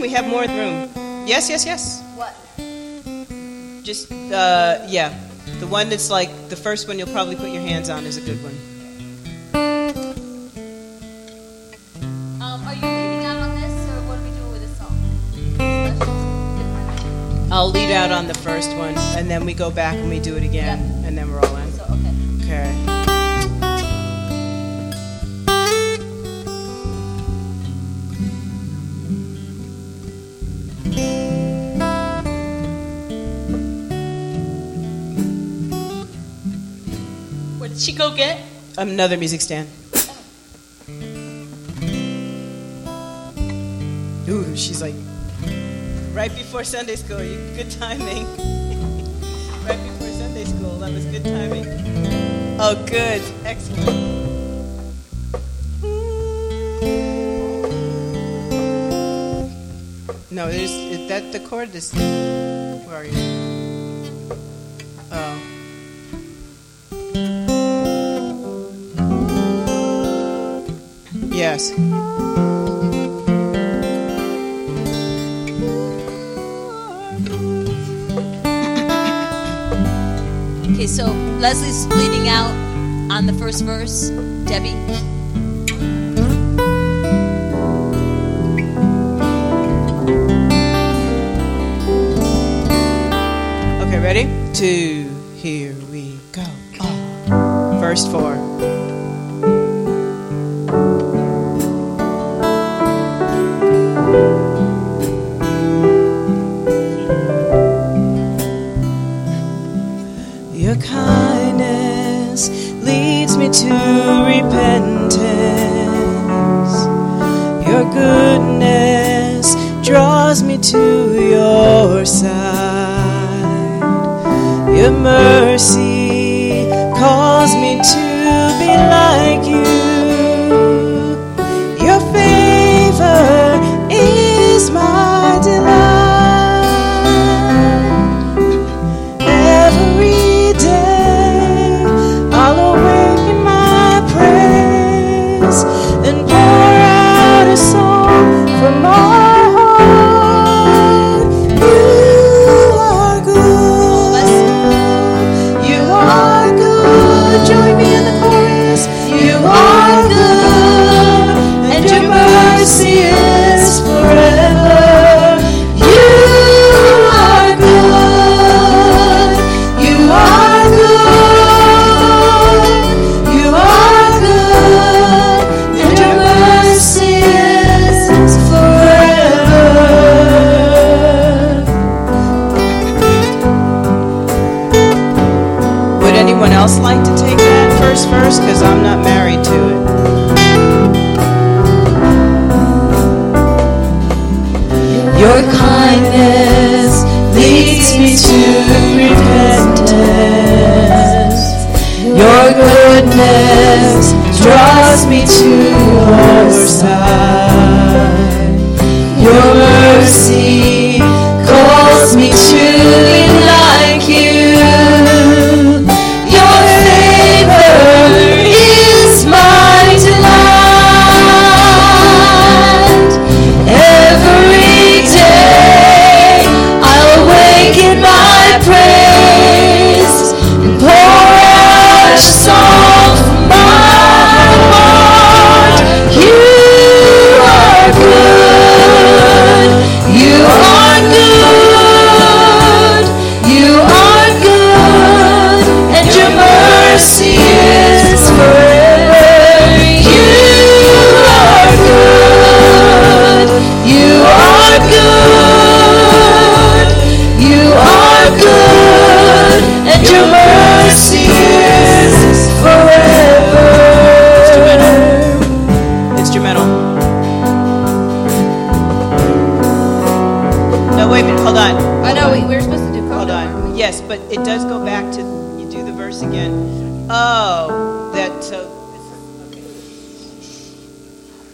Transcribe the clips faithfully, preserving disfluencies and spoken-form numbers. We have more room. Yes, yes, yes. What? Just, uh, yeah. The one that's like, the first one you'll probably put your hands on is a good one. Um, are you leading out on this, or what are we doing with this song? I'll lead out on the first one, and then we go back and we do it again, yeah. And then we're all in. So, okay. Okay. She go get another music stand. Ooh, she's like right before Sunday school. Good timing. Right before Sunday school, that was good timing. Oh, good, excellent. No, there's it, that the chord is. Where are you? Oh. Yes. Okay, so Leslie's leading out on the first verse. Debbie. Okay, ready? Two, here we go. Oh. Verse four. To repentance, your goodness draws me to your side. Your mercy calls me to be like you. Your favor is my delight. First, because I'm not married to it. Your kindness leads me to repentance. Your goodness draws me to your side. Your mercy calls me to you.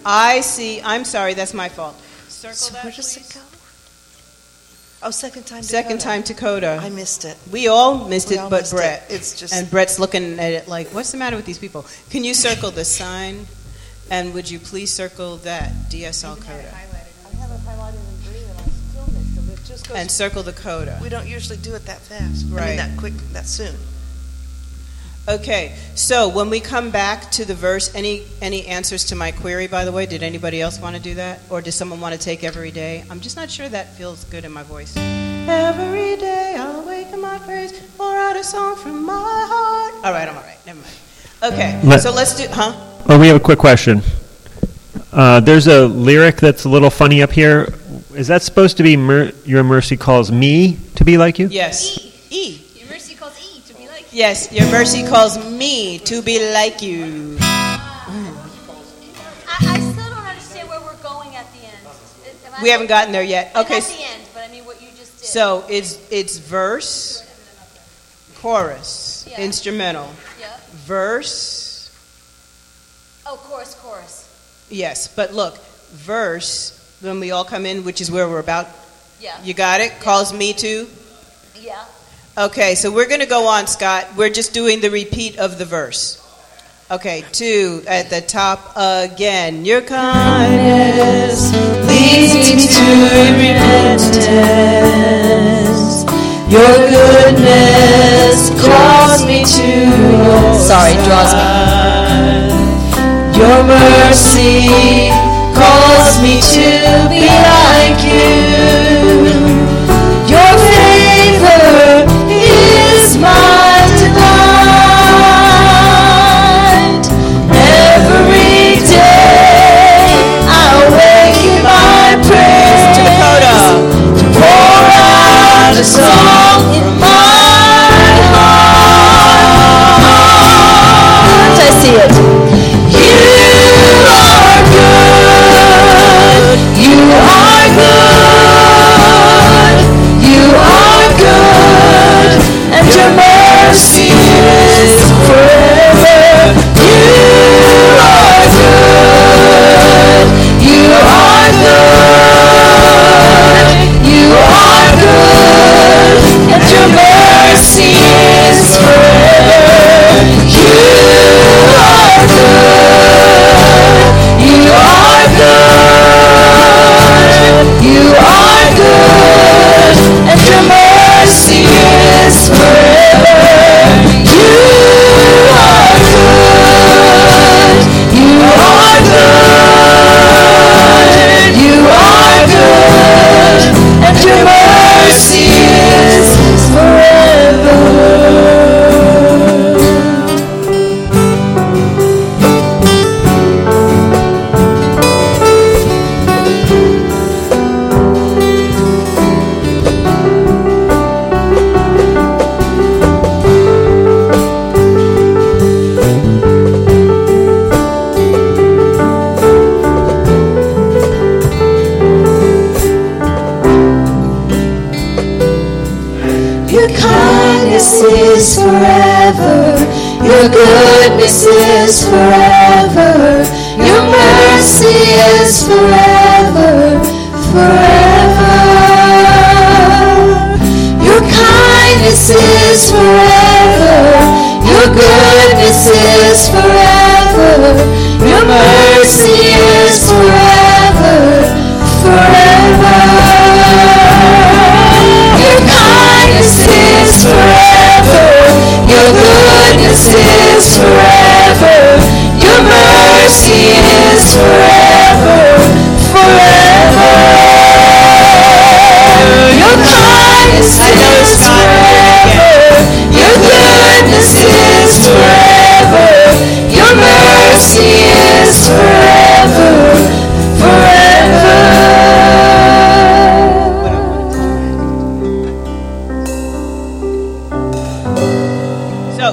I see. I'm sorry. That's my fault. Circle so that, where does please. It go? Oh, second time. Dakota. Second time, Dakota. I missed it. We all missed we it, all but missed Brett. It. It's just and Brett's looking at it like, what's the matter with these people? Can you circle the sign? And would you please circle that D S L Coda? I have it highlighted in green. 'cause and circle the coda. We don't usually do it that fast, right? I mean, that quick, that soon. Okay, so when we come back to the verse, any any answers to my query, by the way? Did anybody else want to do that? Or does someone want to take every day? I'm just not sure that feels good in my voice. Every day I'll wake up my praise, pour out a song from my heart. All right, I'm all right. Never mind. Okay, Let, so let's do, huh? Well, we have a quick question. Uh, there's a lyric that's a little funny up here. Is that supposed to be, mer- your mercy calls me to be like you? Yes. E. E. Yes, your mercy calls me to be like you. I, I still don't understand where we're going at the end. We haven't gotten there yet. Okay. At the end, but I mean what you just did. So it's it's verse, chorus, yeah. Instrumental, yeah. Verse. Oh, chorus, chorus. Yes, but look, verse, when we all come in, which is where we're about. Yeah. You got it? Yeah. Calls me to? Yeah. Okay, so we're going to go on, Scott. We're just doing the repeat of the verse. Okay, two at the top again. Your kindness leads me to repentance. Your goodness draws me to your Sorry, draws me. Your mercy calls me to be like you. Your favor is my delight. Every day I wake in my praise to the coda, to pour out a song in my heart. I see it. You are good. You are good. You are good. And your mercy is forever. You are good. You are good. You are good. And your mercy is forever. You are good. You are good. You are good. And your mercy is forever. You are good. You are good. You are good. And your mercy is forever. Is forever. Your goodness is forever. Your mercy is forever, forever. Your kindness is forever. Your goodness is forever. Your mercy is forever, forever. Your kindness is forever. Your goodness is forever. Your mercy is forever, forever. Your kindness is forever. Your goodness is forever. Your mercy is forever, forever.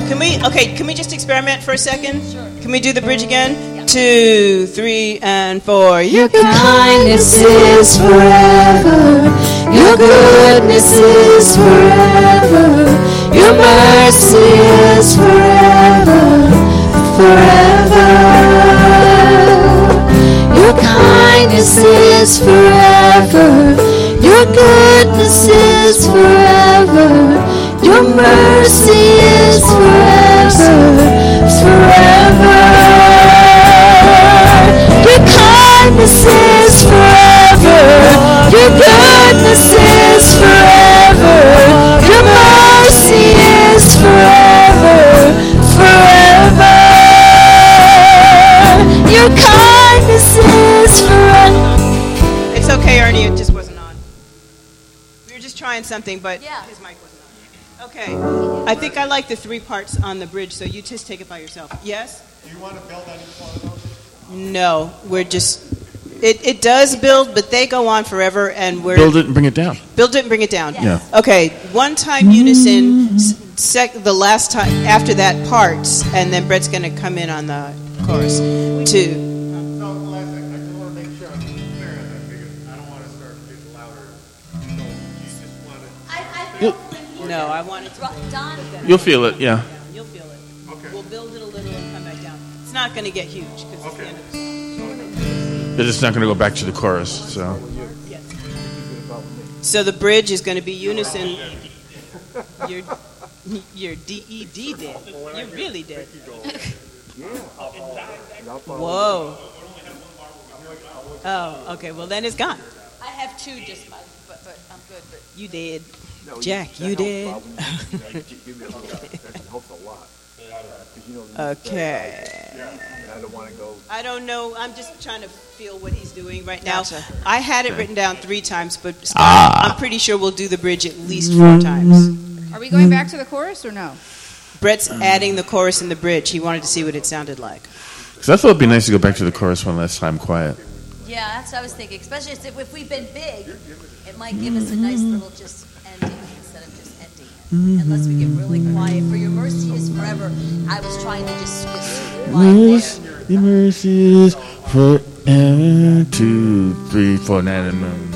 Can we, okay, can we just experiment for a second? Sure. Can we do the bridge again? Yeah. Two, three, and four. Your kindness is forever. Your goodness is forever. Your mercy is forever, forever. Your kindness is forever. Your goodness is forever. Your mercy is forever, forever. Your kindness is forever. Your goodness is forever. it just wasn't on. We were just trying something, but yeah. his mic wasn't on. Okay. I think I like the three parts on the bridge, so you just take it by yourself. Yes? Do you want to build on each one of those? No. We're just... It it does build, but they go on forever, and we're... Build it and bring it down. Build it and bring it down. Yes. Yeah. Okay. One time unison, sec, the last time, after that parts, and then Brett's going to come in on the chorus. Two... You'll, no, I want it to Don, You'll feel it, yeah. You'll feel it. Okay. We'll build it a little and come back down. It's not going to get huge because okay. it's the end of the song. But it's not going to go back to the chorus, so. Yes. So the bridge is going to be unison. You're, you're D E D dead. You're really dead. Whoa. Oh, okay. Well, then it's gone. I have two just my, but, but I'm good. But you did. No, Jack, you did. Okay. I don't know. I'm just trying to feel what he's doing right now. Gotcha. I had it written down three times, but Scott, ah. I'm pretty sure we'll do the bridge at least four times. Are we going back to the chorus or no? Brett's adding the chorus in the bridge. He wanted to see what it sounded like. Because I thought it would be nice to go back to the chorus one last time quiet. Yeah, that's what I was thinking. Especially if we've been big, it might give us a nice little just... instead of just ending it. Unless we get really quiet. For your mercy is forever. I was trying to just get quiet there. Your mercy is forever. Two, three, four, nine, nine.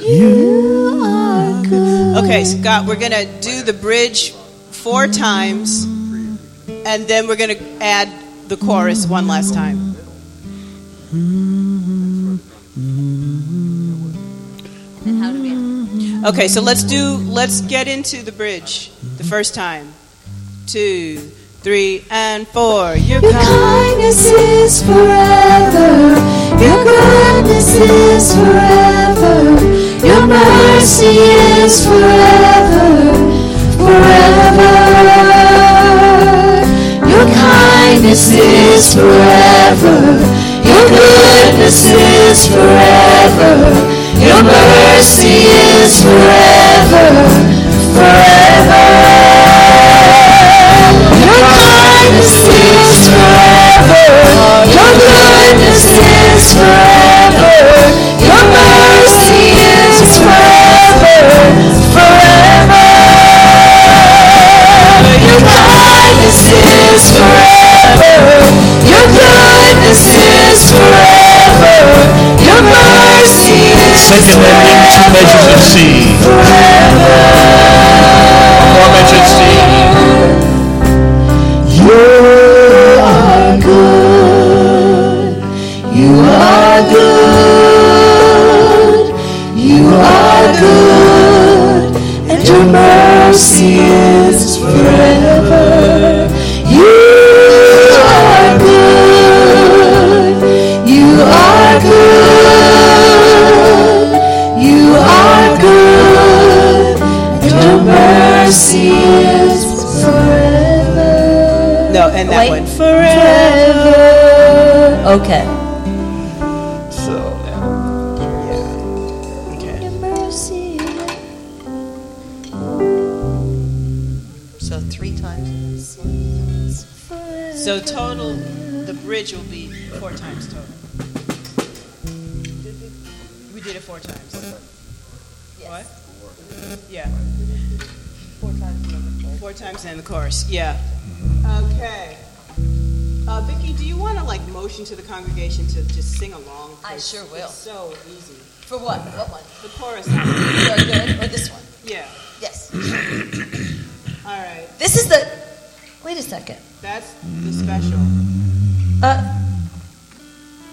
You are good. Okay, Scott, we're going to do the bridge four times, and then we're going to add the chorus one last time. And how do we... Okay, so let's do, let's get into the bridge the first time. Two, three, and four. Your, Your kindness is forever. Your goodness is forever. Your mercy is forever. Forever. Your kindness is forever. Your goodness is forever. Your mercy is forever, forever. Your kindness is forever. Your goodness is forever. Your mercy is forever, forever. Your kindness is forever. Your goodness is forever. Your mercy is circulating to measures of sea. Four measures sea. You are good. You are good. You are good. And your mercy is forever. You are good. You are good. You are good, and your mercy is forever. No, and that Wait. one. Forever. Okay. So, yeah. Okay. Your mercy. So, three times. Forever. So, total, the bridge will be four times total. We did it four times. What? Yeah. Four times in the chorus. Four times in the chorus, yeah. Okay. Uh, Vicki, do you want to, like, motion to the congregation to just sing along? I sure will. It's so easy. For what? What one? The chorus. You are good? Or this one? Yeah. Yes. All right. This is the... Wait a second. That's the special. Uh...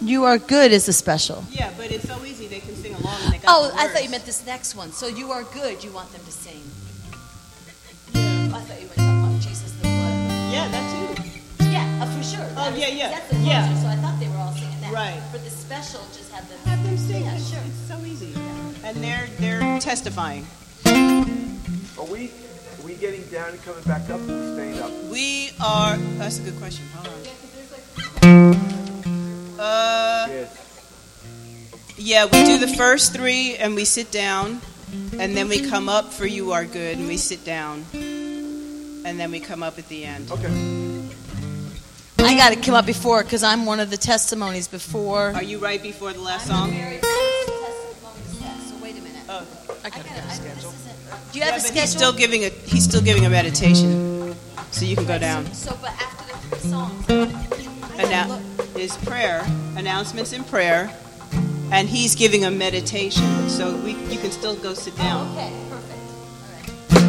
You are good is a special. Yeah, but it's so easy. They can sing along. And they got oh, the I thought you meant this next one. So you are good. You want them to sing. Yeah. I thought you meant talking about Jesus the Blood. Yeah, that too. Yeah, uh, for sure. Oh, that yeah, was, yeah. That's the yeah. Culture, so I thought they were all singing that. Right. But the special just had them. Have them sing. Yeah, sure. It's so easy. Yeah. And they're they're testifying. Are we are we getting down and coming back up, or staying up? We are. That's a good question. Hold on. Uh, yes. Yeah, we do the first three and we sit down, and then we come up for You Are Good and we sit down, and then we come up at the end. Okay. I got to come up before because I'm one of the testimonies before. Are you right before the last I'm song? Very so wait a minute. Oh. I gotta, I gotta, I, a, do you have yeah, a schedule? He's still giving a he's still giving a meditation, so you can go down. So, so but after the three songs, Annou- is prayer announcements and prayer. And he's giving a meditation, so we, you can still go sit down. Okay, perfect.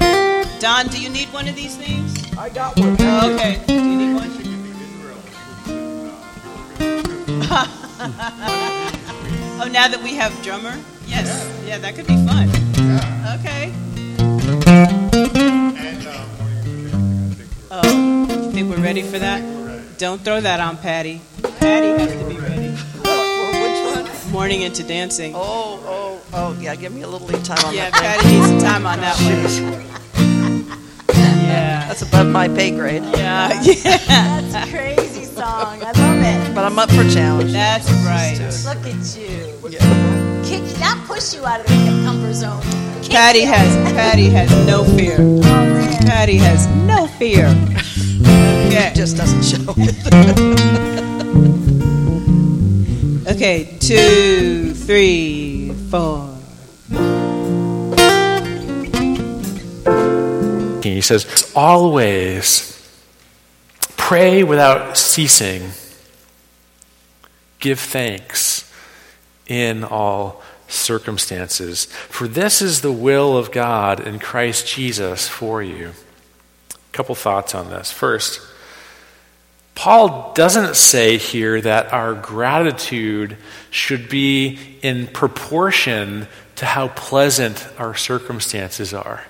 All right. Don, do you need one of these things? I got one. Oh, okay. Do you need one? Oh, now that we have drummer? Yes. Yeah, yeah that could be fun. Yeah. Okay. And, um, oh, you think we're ready for that? We're ready. Don't throw that on Patty. Patty has to be ready. Morning into dancing. Oh, oh, oh, yeah, give me a little lead time on yeah, that. Yeah, Patty needs some time on that one. Yeah. That's above my pay grade. Yeah, yeah. That's a crazy song. I love it. But I'm up for challenge. That's right. Look at you. Yeah. Kick, not push you out of the comfort zone. Kick Patty you. has, Patty has no fear. Oh, man. Patty has no fear. Okay. She just doesn't show it. Okay, two, three, four. He says, always pray without ceasing. Give thanks in all circumstances. For this is the will of God in Christ Jesus for you. A couple thoughts on this. First, Paul doesn't say here that our gratitude should be in proportion to how pleasant our circumstances are.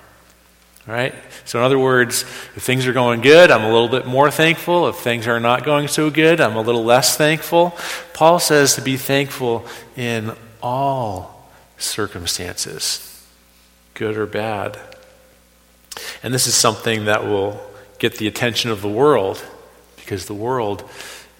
All right? So in other words, if things are going good, I'm a little bit more thankful. If things are not going so good, I'm a little less thankful. Paul says to be thankful in all circumstances, good or bad. And this is something that will get the attention of the world, because the world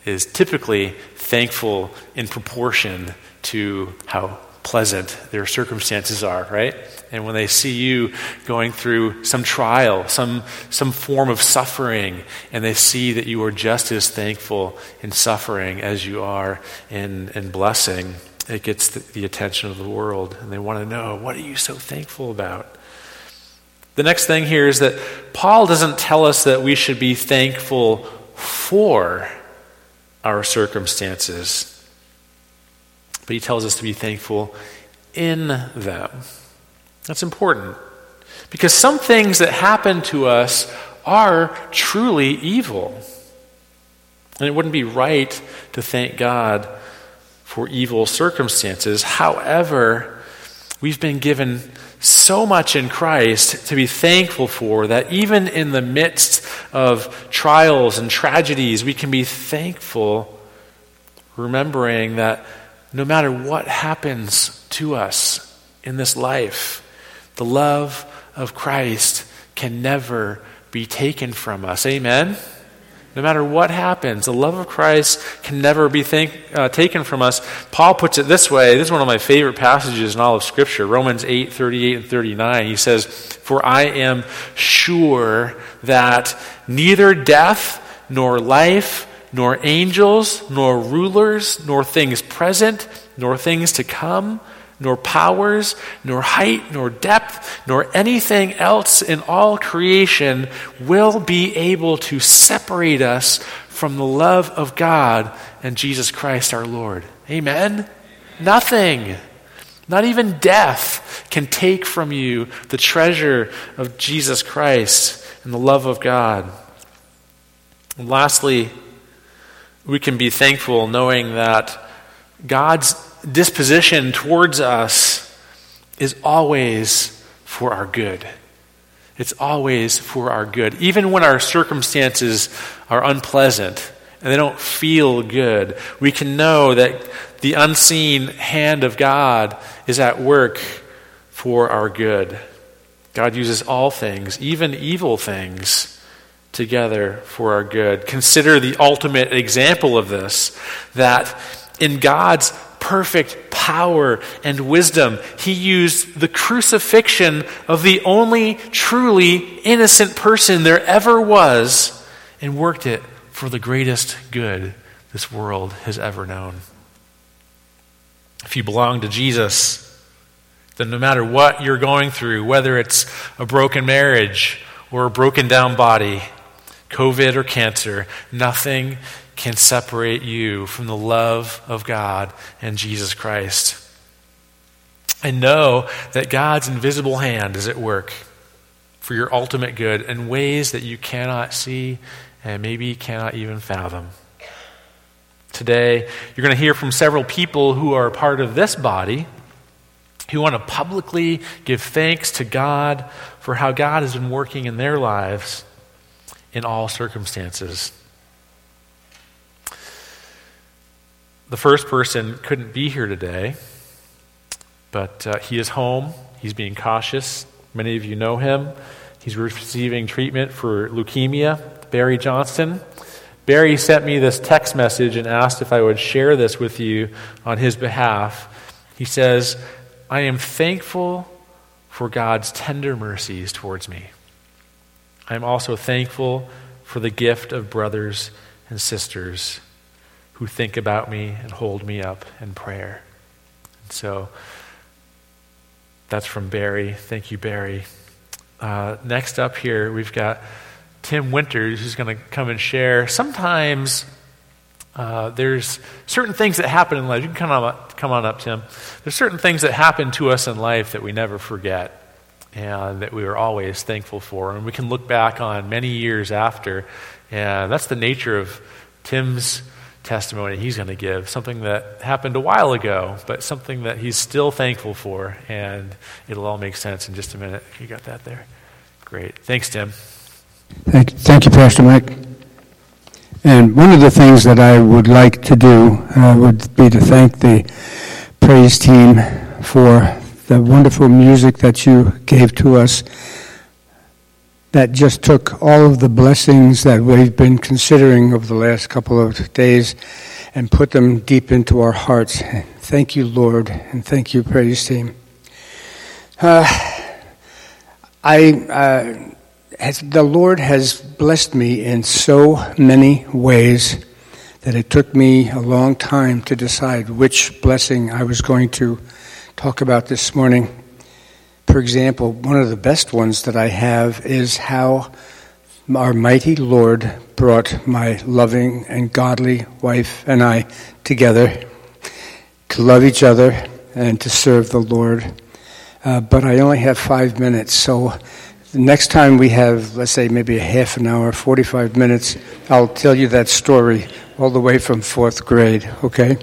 is typically thankful in proportion to how pleasant their circumstances are, right? And when they see you going through some trial, some some form of suffering, and they see that you are just as thankful in suffering as you are in, in blessing, it gets the, the attention of the world, and they want to know, what are you so thankful about? The next thing here is that Paul doesn't tell us that we should be thankful for our circumstances, but he tells us to be thankful in them. That's important, because some things that happen to us are truly evil, and it wouldn't be right to thank God for evil circumstances. However, we've been given so much in Christ to be thankful for that even in the midst of trials and tragedies, we can be thankful, remembering that no matter what happens to us in this life, the love of Christ can never be taken from us. Amen? No matter what happens, the love of Christ can never be think, uh, taken from us. Paul puts it this way. This is one of my favorite passages in all of Scripture, Romans eight, thirty-eight and thirty-nine. He says, for I am sure that neither death, nor life, nor angels, nor rulers, nor things present, nor things to come, nor powers, nor height, nor depth, nor anything else in all creation will be able to separate us from the love of God and Jesus Christ our Lord. Amen? Amen. Nothing, not even death, can take from you the treasure of Jesus Christ and the love of God. And lastly, we can be thankful knowing that God's disposition towards us is always for our good. It's always for our good. Even when our circumstances are unpleasant and they don't feel good, we can know that the unseen hand of God is at work for our good. God uses all things, even evil things, together for our good. Consider the ultimate example of this, that In God's perfect power and wisdom, he used the crucifixion of the only truly innocent person there ever was and worked it for the greatest good this world has ever known. If you belong to Jesus, then no matter what you're going through, whether it's a broken marriage or a broken down body, COVID or cancer, nothing can separate you from the love of God and Jesus Christ. And know that God's invisible hand is at work for your ultimate good in ways that you cannot see and maybe cannot even fathom. Today, you're going to hear from several people who are a part of this body who want to publicly give thanks to God for how God has been working in their lives in all circumstances. The first person couldn't be here today, but uh, he is home. He's being cautious. Many of you know him. He's receiving treatment for leukemia, Barry Johnston. Barry sent me this text message and asked if I would share this with you on his behalf. He says, "I am thankful for God's tender mercies towards me. I am also thankful for the gift of brothers and sisters who think about me and hold me up in prayer." So that's from Barry. Thank you, Barry. Uh, next up here, we've got Tim Winters, who's going to come and share. Sometimes uh, there's certain things that happen in life. You can come on up, come on up, Tim. There's certain things that happen to us in life that we never forget and that we are always thankful for. And we can look back on many years after. And that's the nature of Tim's testimony he's going to give, something that happened a while ago, but something that he's still thankful for. And it'll all make sense in just a minute. You got that there? Great. Thanks, Tim. Thank, thank you, Pastor Mike. And one of the things that I would like to do uh, would be to thank the praise team for the wonderful music that you gave to us that just took all of the blessings that we've been considering over the last couple of days and put them deep into our hearts. Thank you, Lord, and thank you, praise team. Uh, I... Uh, As the Lord has blessed me in so many ways that it took me a long time to decide which blessing I was going to talk about this morning. For example, one of the best ones that I have is how our mighty Lord brought my loving and godly wife and I together to love each other and to serve the Lord. Uh, but I only have five minutes, so the next time we have, let's say, maybe a half an hour, forty-five minutes, I'll tell you that story all the way from fourth grade, okay?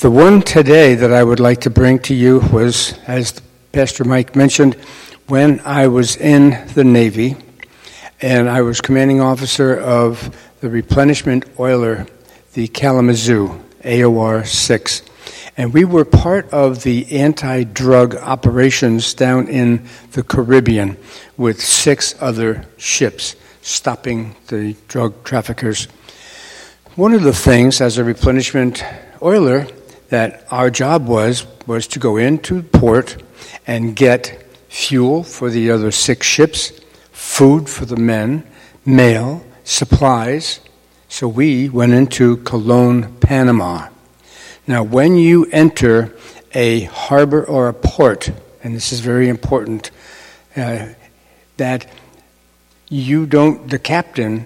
The one today that I would like to bring to you was, as Pastor Mike mentioned, when I was in the Navy, and I was commanding officer of the replenishment oiler, the Kalamazoo, A O R six. And we were part of the anti-drug operations down in the Caribbean with six other ships stopping the drug traffickers. One of the things as a replenishment oiler that our job was, was to go into port and get fuel for the other six ships, food for the men, mail, supplies. So we went into Colón, Panama. Now, when you enter a harbor or a port, and this is very important, uh, that you don't, the captain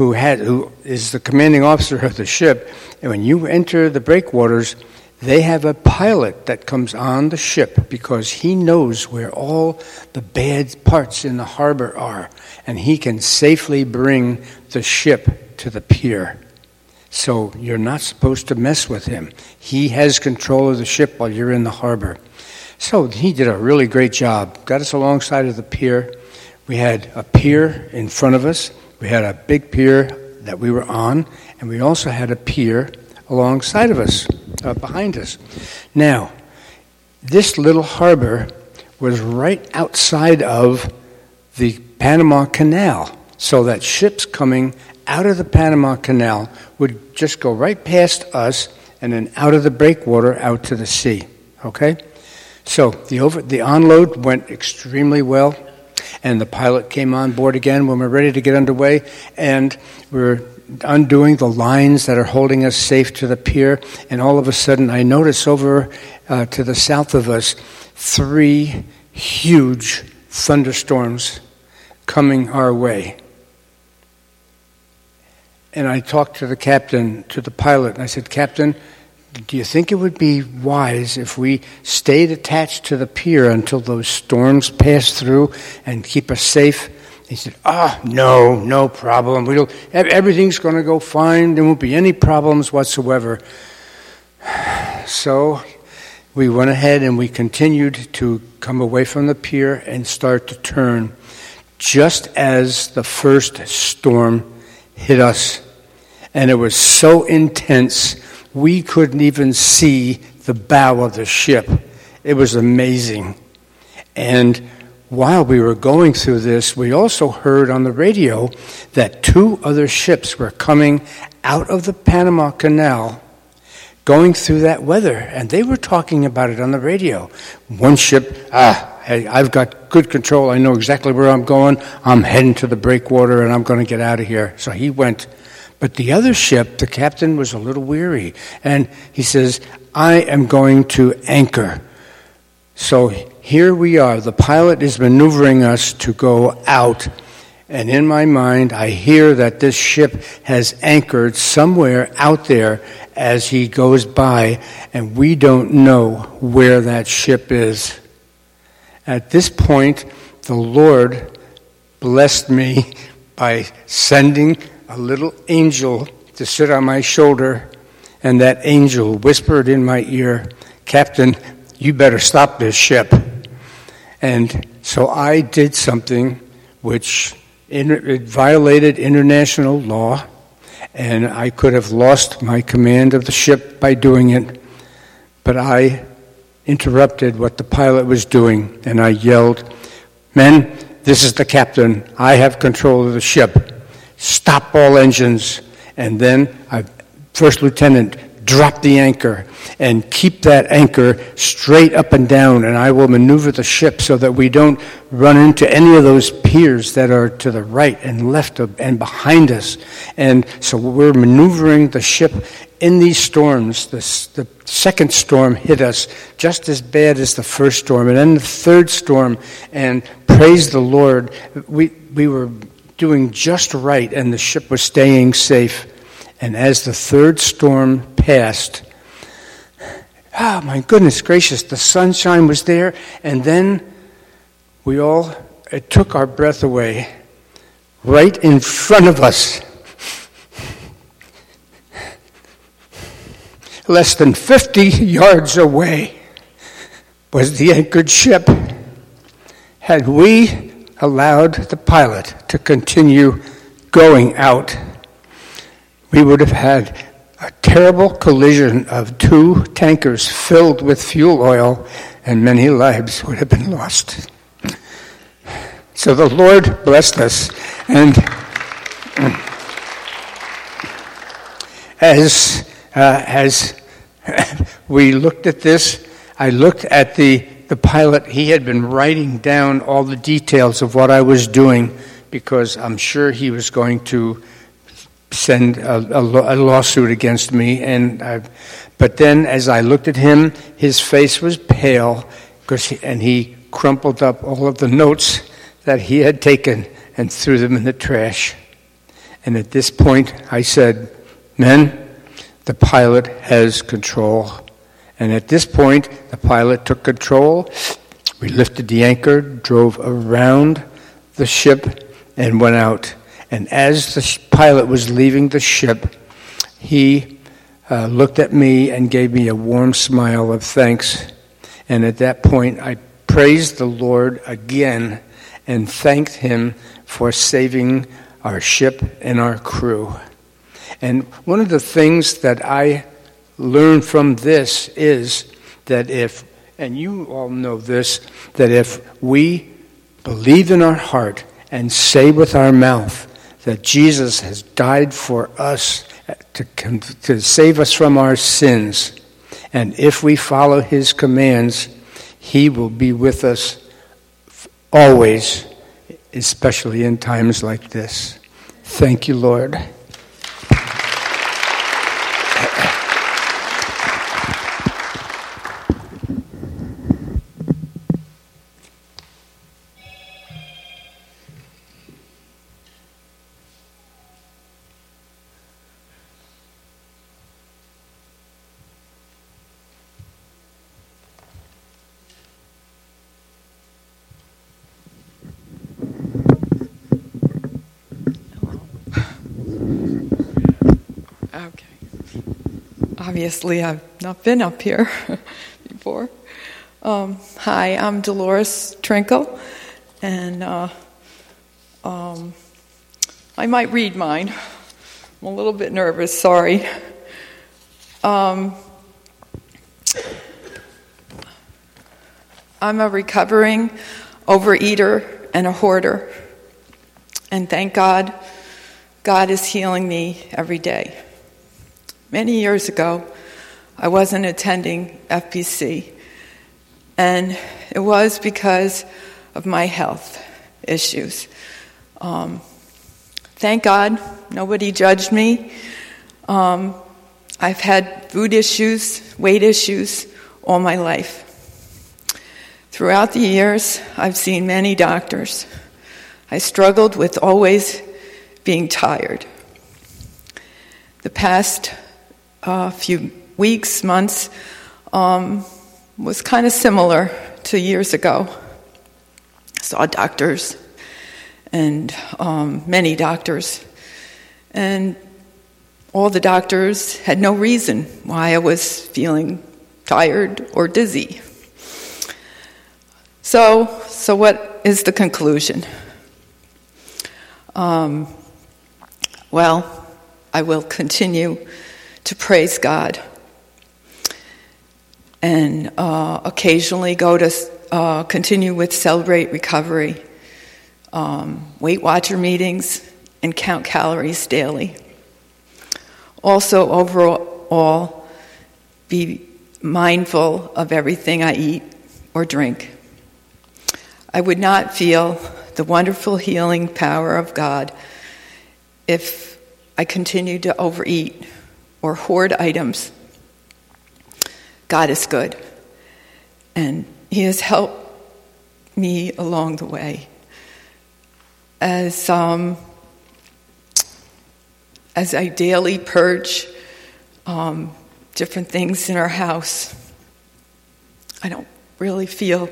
who had, who is the commanding officer of the ship, and when you enter the breakwaters, they have a pilot that comes on the ship because he knows where all the bad parts in the harbor are, and he can safely bring the ship to the pier. So you're not supposed to mess with him. He has control of the ship while you're in the harbor. So he did a really great job. Got us alongside of the pier. We had a pier in front of us. We had a big pier that we were on, and we also had a pier alongside of us, uh, behind us. Now, this little harbor was right outside of the Panama Canal, so that ships coming out of the Panama Canal would just go right past us and then out of the breakwater out to the sea, okay? So the over the onload went extremely well, and the pilot came on board again when we're ready to get underway, and we're undoing the lines that are holding us safe to the pier, and all of a sudden I notice over uh, to the south of us three huge thunderstorms coming our way. And I talked to the captain, to the pilot, and I said, "Captain, do you think it would be wise if we stayed attached to the pier until those storms pass through and keep us safe?" He said, ah, oh, no, no problem. We'll, everything's going to go fine. There won't be any problems whatsoever. So we went ahead and we continued to come away from the pier and start to turn just as the first storm hit us. And it was so intense, we couldn't even see the bow of the ship. It was amazing. And while we were going through this, we also heard on the radio that two other ships were coming out of the Panama Canal, going through that weather, and they were talking about it on the radio. One ship, ah, hey, I've got good control. I know exactly where I'm going. I'm heading to the breakwater, and I'm going to get out of here. So he went. But the other ship, the captain was a little weary, and he says, I am going to anchor. So here we are. The pilot is maneuvering us to go out. And in my mind, I hear that this ship has anchored somewhere out there as he goes by, and we don't know where that ship is. At this point, the Lord blessed me by sending a little angel to sit on my shoulder, and that angel whispered in my ear, "Captain, you better stop this ship." And so I did something which inter- it violated international law, and I could have lost my command of the ship by doing it, but I interrupted what the pilot was doing, and I yelled, "Men, this is the captain. I have control of the ship. Stop all engines." And then I, First Lieutenant, drop the anchor and keep that anchor straight up and down, and I will maneuver the ship so that we don't run into any of those piers that are to the right and left of, and behind us. And so we're maneuvering the ship in these storms. This, the second storm hit us just as bad as the first storm, and then the third storm, and praise the Lord, we we were doing just right, and the ship was staying safe. And as the third storm passed, ah, oh, my goodness gracious, the sunshine was there, and then we all, it took our breath away. Right in front of us, less than fifty yards away, was the anchored ship. Had we allowed the pilot to continue going out, we would have had a terrible collision of two tankers filled with fuel oil, and many lives would have been lost. So the Lord blessed us. And as uh, as we looked at this, I looked at the, the pilot. He had been writing down all the details of what I was doing, because I'm sure he was going to send a, a, a lawsuit against me. And I, but then as I looked at him, his face was pale, because he, and he crumpled up all of the notes that he had taken and threw them in the trash. And at this point, I said, "Men, the pilot has control." And at this point, the pilot took control. We lifted the anchor, drove around the ship, and went out. And as the pilot was leaving the ship, he uh, looked at me and gave me a warm smile of thanks. And at that point, I praised the Lord again and thanked him for saving our ship and our crew. And one of the things that I learned from this is that if, and you all know this, that if we believe in our heart and say with our mouth that Jesus has died for us to, to save us from our sins. And if we follow his commands, he will be with us always, especially in times like this. Thank you, Lord. Obviously, I've not been up here before. Um, hi, I'm Dolores Trinkle, and uh, um, I might read mine. I'm a little bit nervous, sorry. Um, I'm a recovering overeater and a hoarder, and thank God, God is healing me every day. Many years ago, I wasn't attending F B C, and it was because of my health issues. Um, thank God, nobody judged me. Um, I've had food issues, weight issues all my life. Throughout the years, I've seen many doctors. I struggled with always being tired. The past A uh, few weeks, months, um, was kind of similar to years ago. I saw doctors, and um, many doctors, and all the doctors had no reason why I was feeling tired or dizzy. So, so what is the conclusion? Um, well, I will continue to praise God, and uh, occasionally go to uh, continue with Celebrate Recovery, um, Weight Watcher meetings, and count calories daily. Also, overall, be mindful of everything I eat or drink. I would not feel the wonderful healing power of God if I continued to overeat or hoard items. God is good, and he has helped me along the way. As um, as I daily purge um, different things in our house, I don't really feel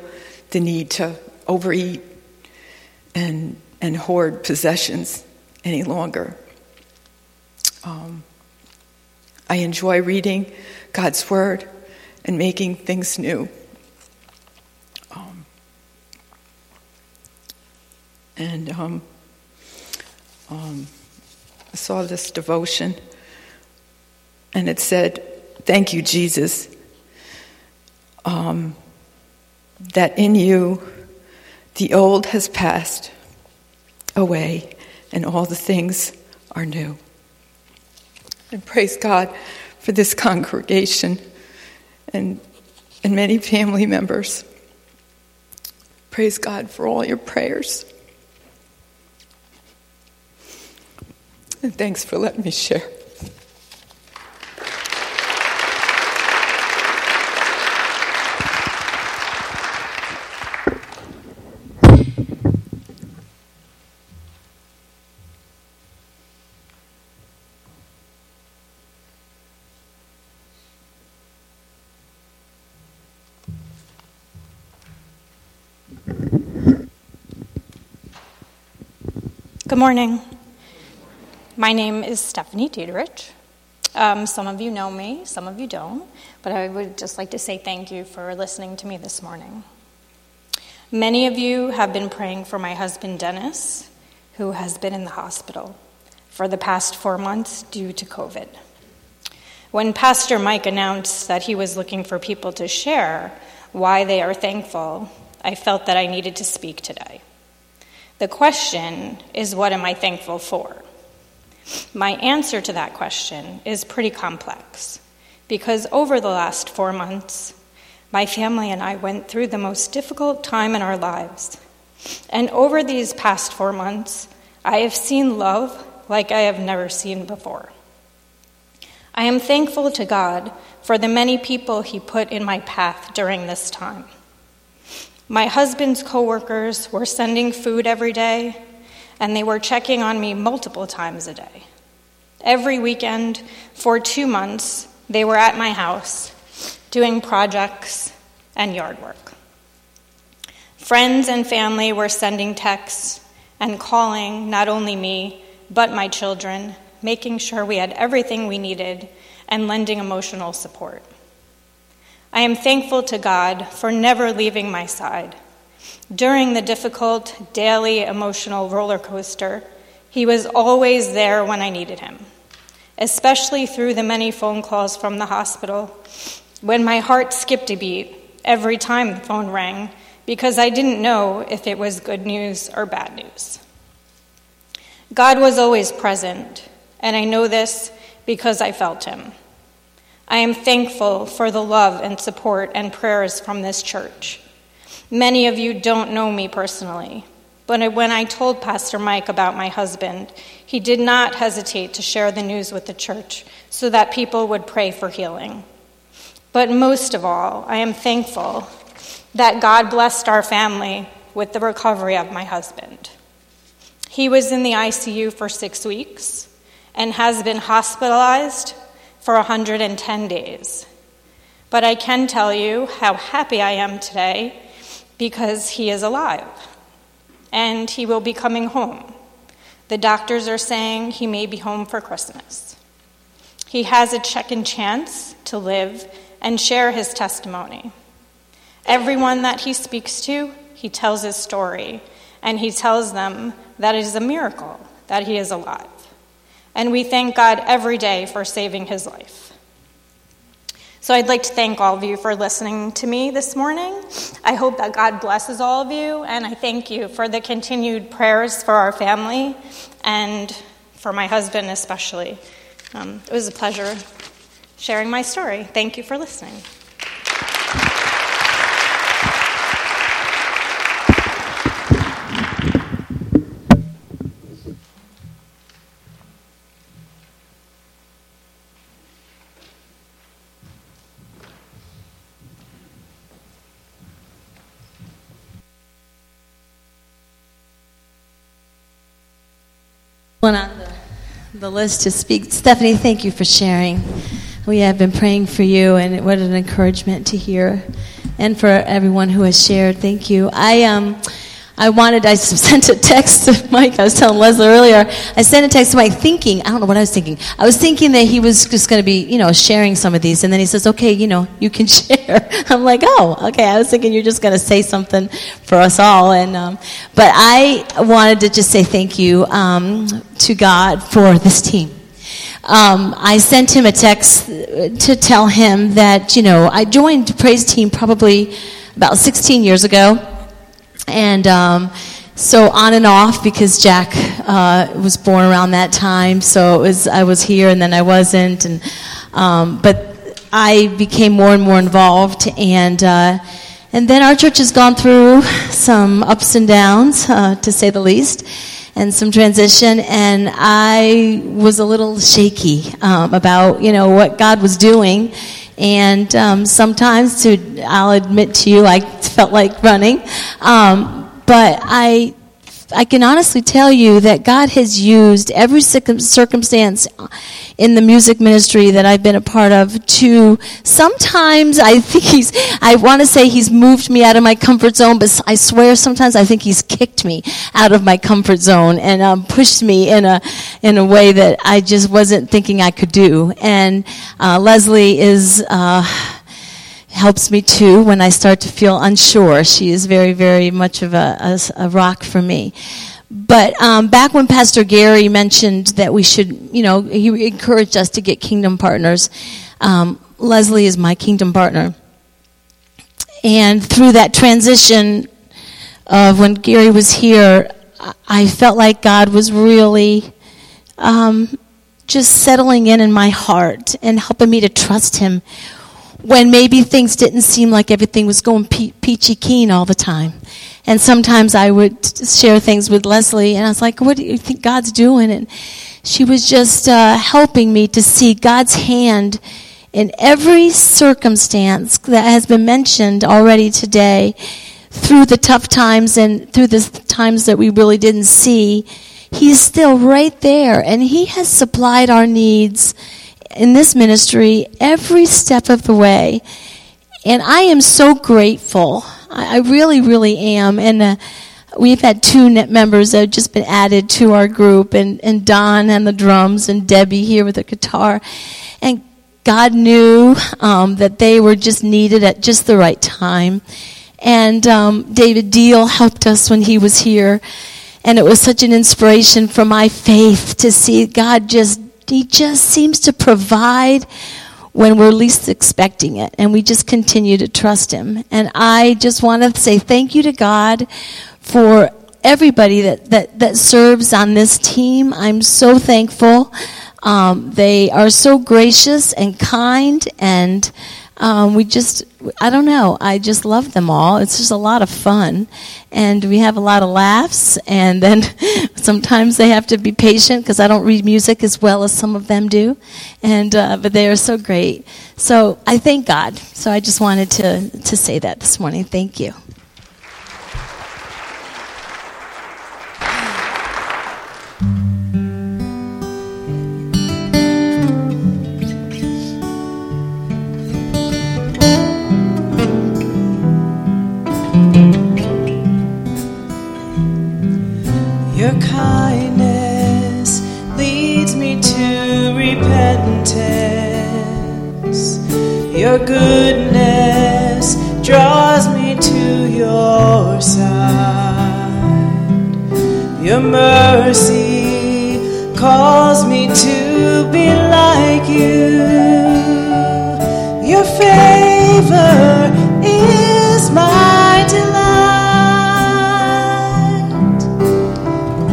the need to overeat and and hoard possessions any longer. Um, I enjoy reading God's Word and making things new. Um, and um, um, I saw this devotion, and it said, "Thank you, Jesus, um, that in you the old has passed away and all the things are new." And praise God for this congregation and and many family members. Praise God for all your prayers. And thanks for letting me share. Good morning. My name is Stephanie Dietrich. Um, some of you know me, some of you don't, but I would just like to say thank you for listening to me this morning. Many of you have been praying for my husband, Dennis, who has been in the hospital for the past four months due to COVID. When Pastor Mike announced that he was looking for people to share why they are thankful, I felt that I needed to speak today. The question is, what am I thankful for? My answer to that question is pretty complex, because over the last four months, my family and I went through the most difficult time in our lives. And over these past four months, I have seen love like I have never seen before. I am thankful to God for the many people he put in my path during this time. My husband's coworkers were sending food every day, and they were checking on me multiple times a day. Every weekend, for two months, they were at my house, doing projects and yard work. Friends and family were sending texts and calling not only me, but my children, making sure we had everything we needed and lending emotional support. I am thankful to God for never leaving my side. During the difficult daily emotional roller coaster, he was always there when I needed him, especially through the many phone calls from the hospital, when my heart skipped a beat every time the phone rang, because I didn't know if it was good news or bad news. God was always present, and I know this because I felt him. I am thankful for the love and support and prayers from this church. Many of you don't know me personally, but when I told Pastor Mike about my husband, he did not hesitate to share the news with the church so that people would pray for healing. But most of all, I am thankful that God blessed our family with the recovery of my husband. He was in the I C U for six weeks and has been hospitalized for one hundred ten days. But I can tell you how happy I am today, because he is alive and he will be coming home. The doctors are saying he may be home for Christmas. He has a second chance to live and share his testimony. Everyone that he speaks to, he tells his story, and he tells them that it is a miracle that he is alive. And we thank God every day for saving his life. So I'd like to thank all of you for listening to me this morning. I hope that God blesses all of you, and I thank you for the continued prayers for our family and for my husband especially. Um, it was a pleasure sharing my story. Thank you for listening. On the, the list to speak. Stephanie, thank you for sharing. We have been praying for you, and what an encouragement to hear. And for everyone who has shared, thank you. I um, I wanted, I sent a text to Mike. I was telling Leslie earlier, I sent a text to Mike thinking, I don't know what I was thinking. I was thinking that he was just going to be, you know, sharing some of these. And then he says, okay, you know, you can share. I'm like, oh, okay. I was thinking you're just going to say something for us all. And um, but I wanted to just say thank you um, to God for this team. Um, I sent him a text to tell him that, you know, I joined Praise Team probably about sixteen years ago. And um, so on and off, because Jack uh, was born around that time. So it was, I was here and then I wasn't. And um, but I became more and more involved. And uh, and then our church has gone through some ups and downs, uh, to say the least, and some transition. And I was a little shaky um, about, you know, what God was doing. And um, sometimes, to, I'll admit to you, I felt like running. Um, but I I can honestly tell you that God has used every circumstance in the music ministry that I've been a part of to, sometimes I think he's, I want to say he's moved me out of my comfort zone, but I swear sometimes I think he's kicked me out of my comfort zone and um, pushed me in a, in a way that I just wasn't thinking I could do. And uh, Leslie is... Uh, helps me too when I start to feel unsure. She is very, very much of a, a, a rock for me. But um, back when Pastor Gary mentioned that we should, you know, he encouraged us to get kingdom partners. Um, Leslie is my kingdom partner. And through that transition of when Gary was here, I felt like God was really um, just settling in in my heart and helping me to trust him when maybe things didn't seem like everything was going pe- peachy keen all the time. And sometimes I would share things with Leslie, and I was like, what do you think God's doing? And she was just uh, helping me to see God's hand in every circumstance that has been mentioned already today, through the tough times and through the times that we really didn't see. He's still right there, and he has supplied our needs in this ministry every step of the way. And I am so grateful. I really, really am. And uh, we've had two N E T members that have just been added to our group, and, and Don on the drums and Debbie here with the guitar. And God knew um, that they were just needed at just the right time. And um, David Deal helped us when he was here. And it was such an inspiration for my faith to see God just He just seems to provide when we're least expecting it, and we just continue to trust him. And I just want to say thank you to God for everybody that, that, that serves on this team. I'm so thankful. Um, they are so gracious and kind, and um, we just, I don't know, I just love them all. It's just a lot of fun, and we have a lot of laughs, and then sometimes they have to be patient because I don't read music as well as some of them do, and uh, but they are so great. So I thank God. So I just wanted to, to say that this morning. Thank you. Your kindness leads me to repentance. Your goodness draws me to your side. Your mercy calls me to be like you. Your favor is my delight.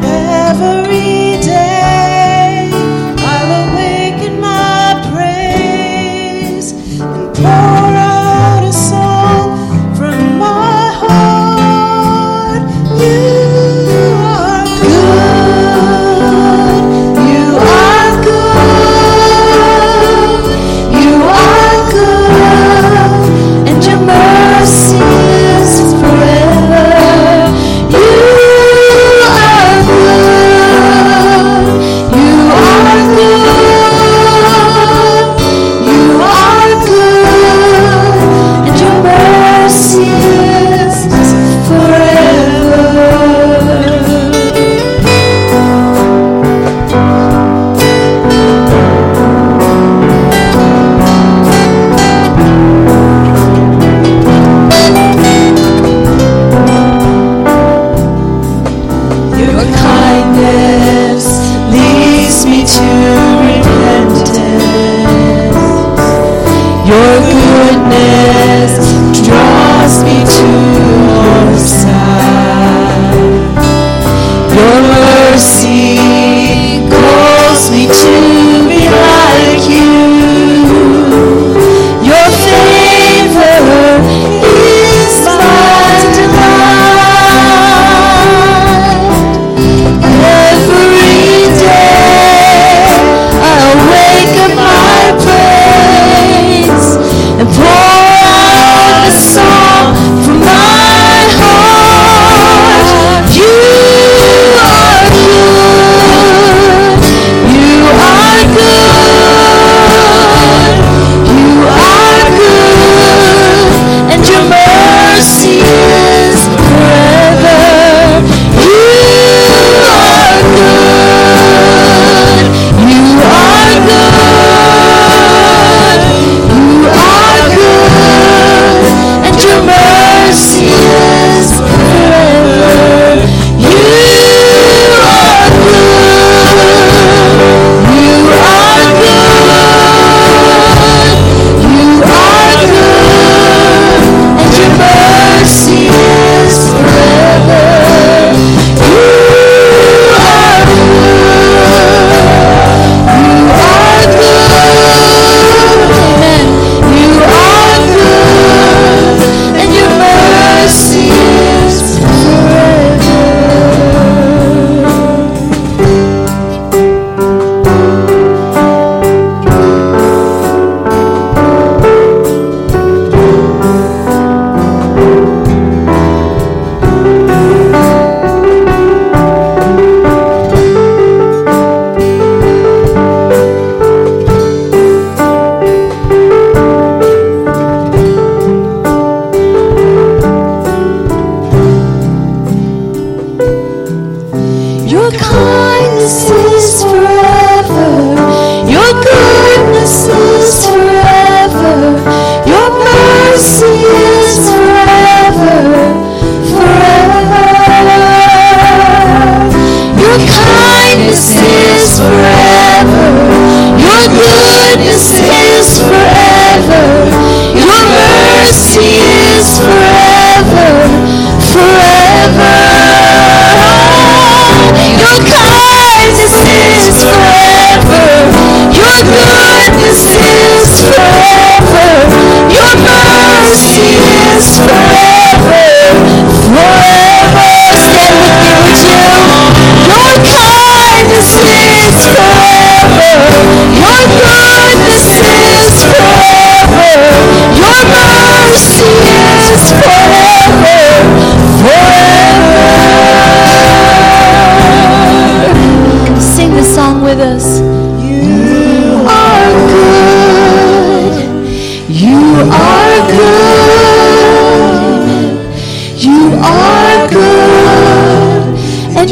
Every day I will wake in my praise and pour out a song from my heart. You are good.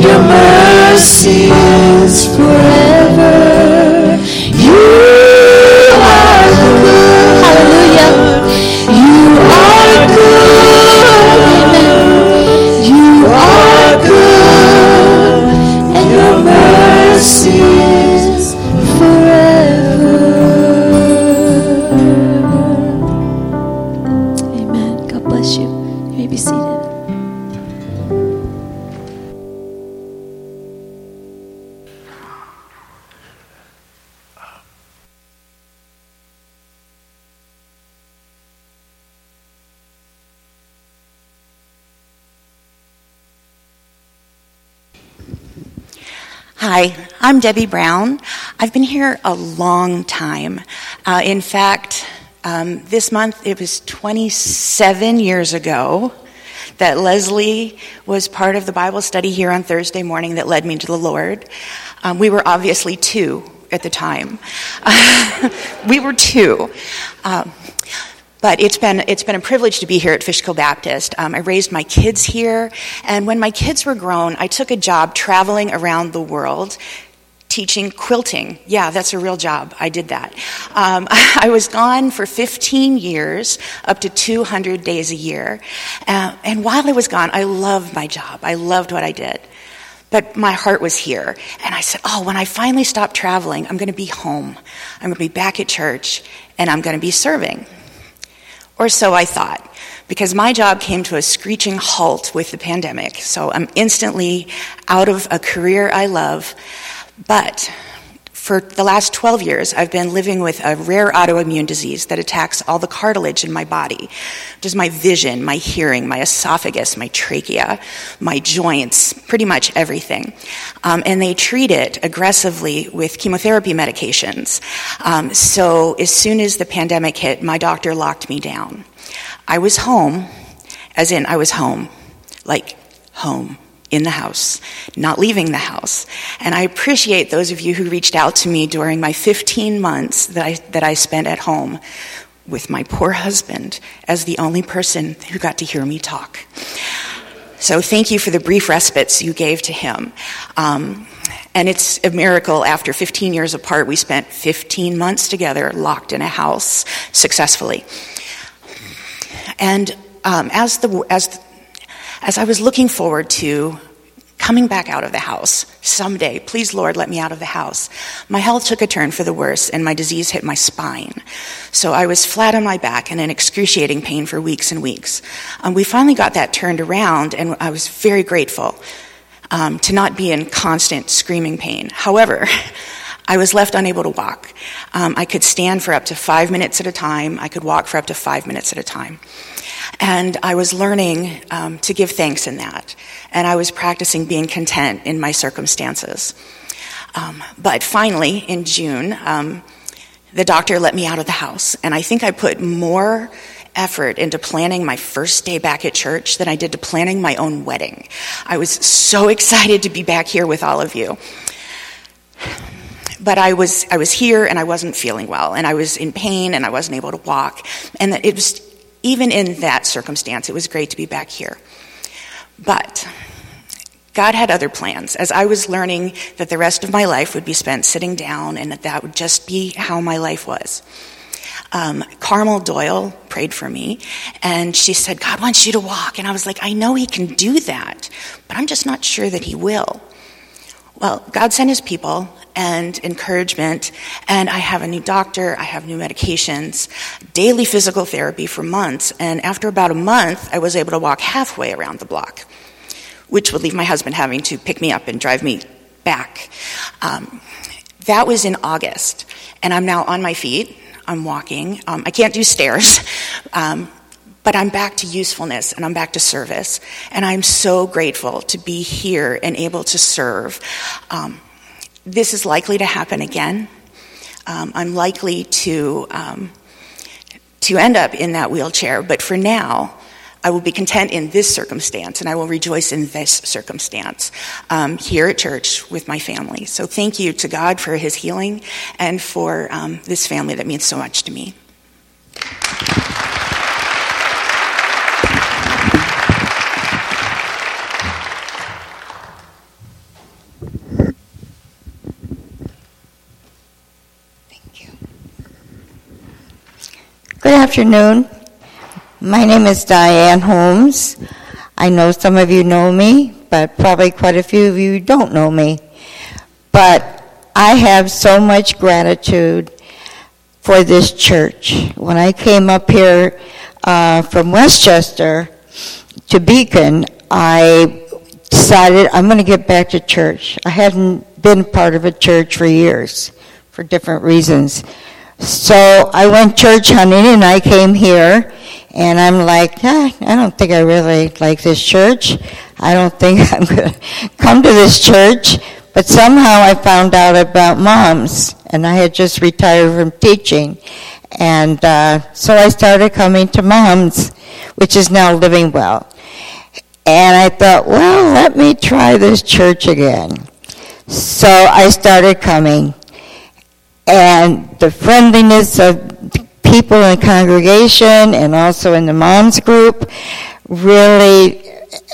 your mercy is forever. You are good. Hallelujah. You are good. You are good. And your mercy is forever. Amen. God bless you. You may be seated. Hi, I'm Debbie Brown. I've been here a long time. Uh, in fact, um, this month it was twenty-seven years ago that Leslie was part of the Bible study here on Thursday morning that led me to the Lord. Um, we were obviously two at the time. we were two. Um, But it's been it's been a privilege to be here at Fishkill Baptist. Um, I raised my kids here, and when my kids were grown, I took a job traveling around the world, teaching quilting. Yeah, that's a real job. I did that. Um, I was gone for fifteen years, up to two hundred days a year. Uh, and while I was gone, I loved my job. I loved what I did. But my heart was here, and I said, oh, when I finally stop traveling, I'm going to be home. I'm going to be back at church, and I'm going to be serving. Or so I thought, because my job came to a screeching halt with the pandemic, so I'm instantly out of a career I love. But for the last twelve years, I've been living with a rare autoimmune disease that attacks all the cartilage in my body, which is my vision, my hearing, my esophagus, my trachea, my joints, pretty much everything. Um, and they treat it aggressively with chemotherapy medications. Um, so as soon as the pandemic hit, my doctor locked me down. I was home, as in I was home, like home. In the house, not leaving the house. And I appreciate those of you who reached out to me during my fifteen months that I that I spent at home with my poor husband as the only person who got to hear me talk. So thank you for the brief respites you gave to him. Um, and it's a miracle after fifteen years apart, we spent fifteen months together locked in a house successfully. And um, as the as the, As I was looking forward to coming back out of the house someday, please, Lord, let me out of the house, my health took a turn for the worse, and my disease hit my spine. So I was flat on my back and in excruciating pain for weeks and weeks. Um, we finally got that turned around, and I was very grateful um, to not be in constant screaming pain. However, I was left unable to walk. Um, I could stand for up to five minutes at a time. I could walk for up to five minutes at a time. And I was learning um, to give thanks in that. And I was practicing being content in my circumstances. Um, but finally, in June, um, the doctor let me out of the house. And I think I put more effort into planning my first day back at church than I did to planning my own wedding. I was so excited to be back here with all of you. But I was I was here, and I wasn't feeling well, and I was in pain, and I wasn't able to walk. And it was, even in that circumstance, it was great to be back here. But God had other plans, as I was learning that the rest of my life would be spent sitting down, and that that would just be how my life was. Um, Carmel Doyle prayed for me, and she said, God wants you to walk. And I was like, I know he can do that, but I'm just not sure that he will. Well, God sent his people and encouragement, and I have a new doctor, I have new medications, daily physical therapy for months, and after about a month, I was able to walk halfway around the block, which would leave my husband having to pick me up and drive me back. Um, that was in August, and I'm now on my feet, I'm walking, um, I can't do stairs, um, but I'm back to usefulness, and I'm back to service, and I'm so grateful to be here and able to serve. Um, this is likely to happen again. Um, I'm likely to um, to end up in that wheelchair, but for now, I will be content in this circumstance, and I will rejoice in this circumstance um, here at church with my family. So thank you to God for his healing and for um, this family that means so much to me. afternoon. My name is Diane Holmes. I know some of you know me, but probably quite a few of you don't know me. But I have so much gratitude for this church. When I came up here uh, from Westchester to Beacon, I decided I'm going to get back to church. I hadn't been part of a church for years for different reasons. So I went church hunting and I came here and I'm like, ah, I don't think I really like this church. I don't think I'm going to come to this church. But somehow I found out about Moms, and I had just retired from teaching. And uh, so I started coming to Moms, which is now Living Well. And I thought, well, let me try this church again. So I started coming. And the friendliness of people in the congregation and also in the Moms group, really,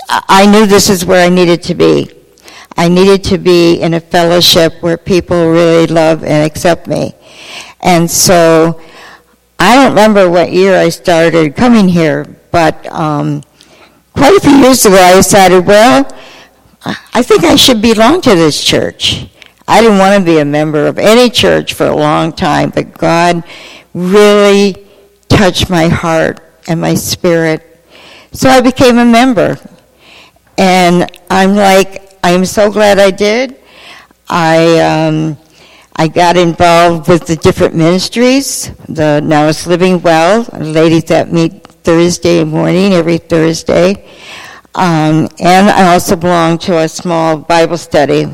I knew this is where I needed to be. I needed to be in a fellowship where people really love and accept me. And so I don't remember what year I started coming here, but um, quite a few years ago I decided, well, I think I should belong to this church. I didn't want to be a member of any church for a long time, but God really touched my heart and my spirit. So I became a member. And I'm like, I'm so glad I did. I um, I got involved with the different ministries. The Now It's Living Well, ladies that meet Thursday morning, every Thursday. Um, and I also belong to a small Bible study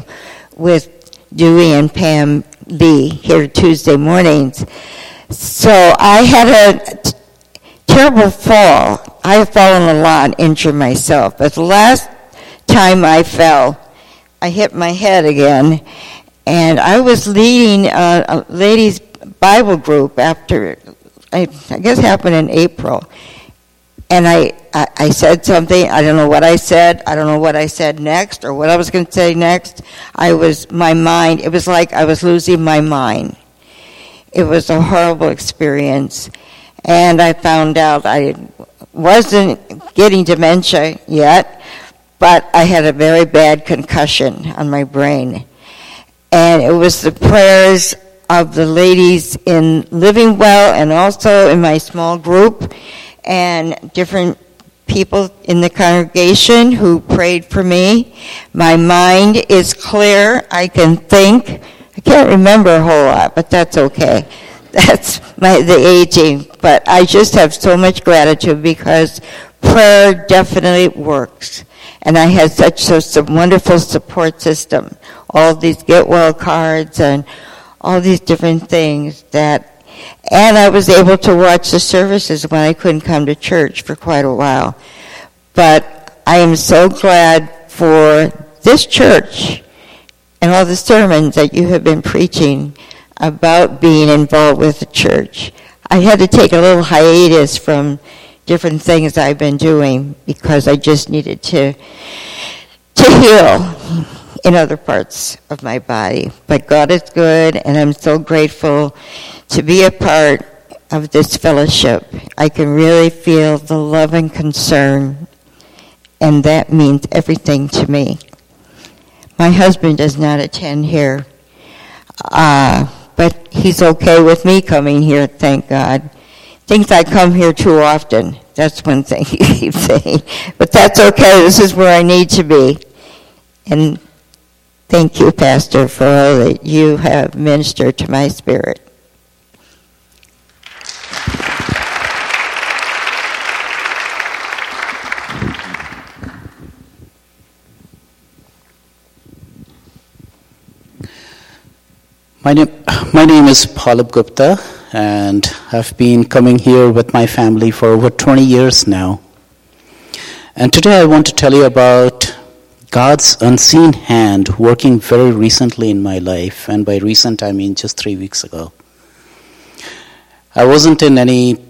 with Dewey and Pam B. here Tuesday mornings. So I had a t- terrible fall. I have fallen a lot and injured myself. But the last time I fell, I hit my head again, and I was leading a, a ladies' Bible group after, I, I guess it happened in April, and I, I, I said something, I don't know what I said, I don't know what I said next, or what I was going to say next. I was, my mind, it was like I was losing my mind. It was a horrible experience, and I found out I wasn't getting dementia yet, but I had a very bad concussion on my brain. And it was the prayers of the ladies in Living Well and also in my small group and different people in the congregation who prayed for me. My mind is clear. I can think. I can't remember a whole lot, but that's okay. That's my the aging. But I just have so much gratitude because prayer definitely works. And I had such a wonderful support system, all these get well cards and all these different things that, and I was able to watch the services when I couldn't come to church for quite a while. But I am so glad for this church and all the sermons that you have been preaching about being involved with the church. I had to take a little hiatus from different things I've been doing because I just needed to to heal in other parts of my body. But God is good, and I'm so grateful to be a part of this fellowship. I can really feel the love and concern, and that means everything to me. My husband does not attend here, uh, but he's okay with me coming here, thank God. Thinks I come here too often. That's one thing he keeps saying. But that's okay. This is where I need to be. And thank you, Pastor, for all that you have ministered to my spirit. My name, my name is Palab Gupta, and I've been coming here with my family for over twenty years now. And today I want to tell you about God's unseen hand working very recently in my life, and by recent I mean just three weeks ago. I wasn't in any,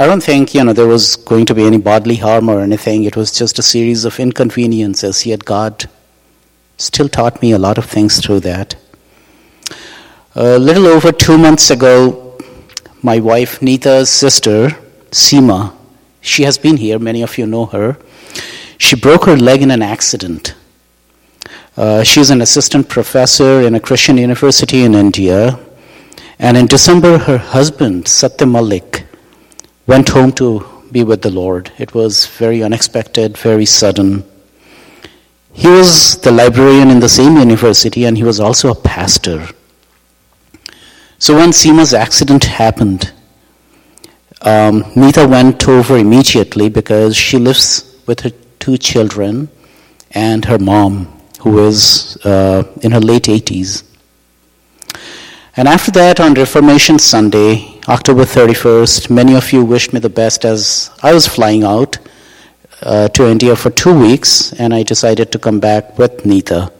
I don't think, you know, there was going to be any bodily harm or anything. It was just a series of inconveniences, yet God still taught me a lot of things through that. A little over two months ago, my wife Neeta's sister, Seema. She has been here. Many of you know her. She broke her leg in an accident. Uh, she's an assistant professor in a Christian university in India. And in December, her husband, Satya Malik, went home to be with the Lord. It was very unexpected, very sudden. He was the librarian in the same university, and he was also a pastor. So when Seema's accident happened, um, Neeta went over immediately because she lives with her two children and her mom, who is uh, in her late eighties. And after that, on Reformation Sunday, October thirty-first, many of you wished me the best as I was flying out uh, to India for two weeks, and I decided to come back with Neeta.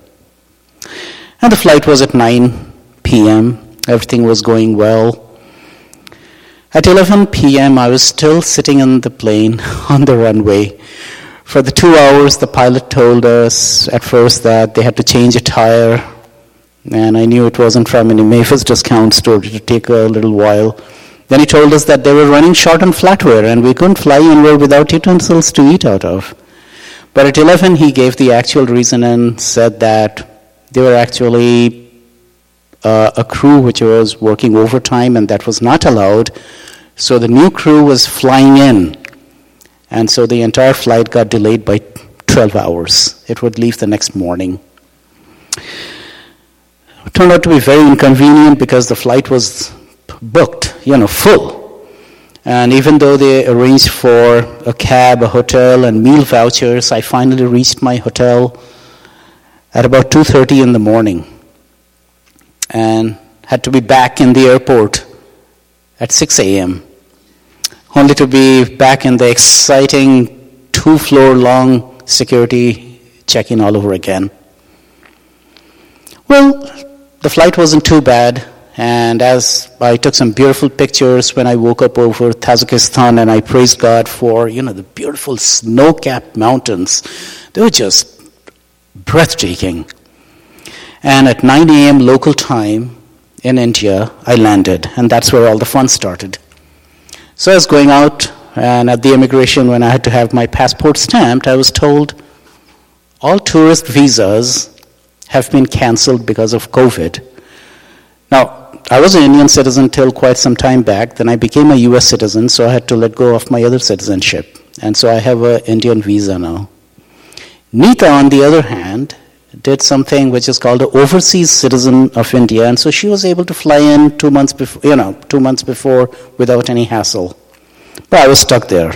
And the flight was at nine p.m. Everything was going well. At eleven p.m., I was still sitting in the plane on the runway. For the two hours, the pilot told us at first that they had to change a tire. And I knew it wasn't from any Mavis discount store. It would take a little while. Then he told us that they were running short on flatware, and we couldn't fly anywhere without utensils to eat out of. But at eleven, he gave the actual reason and said that they were actually uh, a crew which was working overtime, and that was not allowed. So the new crew was flying in, and so the entire flight got delayed by twelve hours. It would leave the next morning. It turned out to be very inconvenient because the flight was booked, you know, full. And even though they arranged for a cab, a hotel, and meal vouchers, I finally reached my hotel at about two thirty in the morning and had to be back in the airport at six a.m., only to be back in the exciting two-floor-long security check-in all over again. Well, the flight wasn't too bad, and as I took some beautiful pictures when I woke up over Tajikistan, and I praised God for, you know, the beautiful snow-capped mountains. They were just breathtaking. And at nine a.m. local time in India, I landed, and that's where all the fun started. So I was going out, and at the immigration, when I had to have my passport stamped, I was told all tourist visas have been cancelled because of COVID. Now, I was an Indian citizen till quite some time back. Then I became a U S citizen, so I had to let go of my other citizenship. And so I have an Indian visa now. Neeta, on the other hand, did something which is called an overseas citizen of India, and so she was able to fly in two months before, you know, two months before without any hassle. But I was stuck there.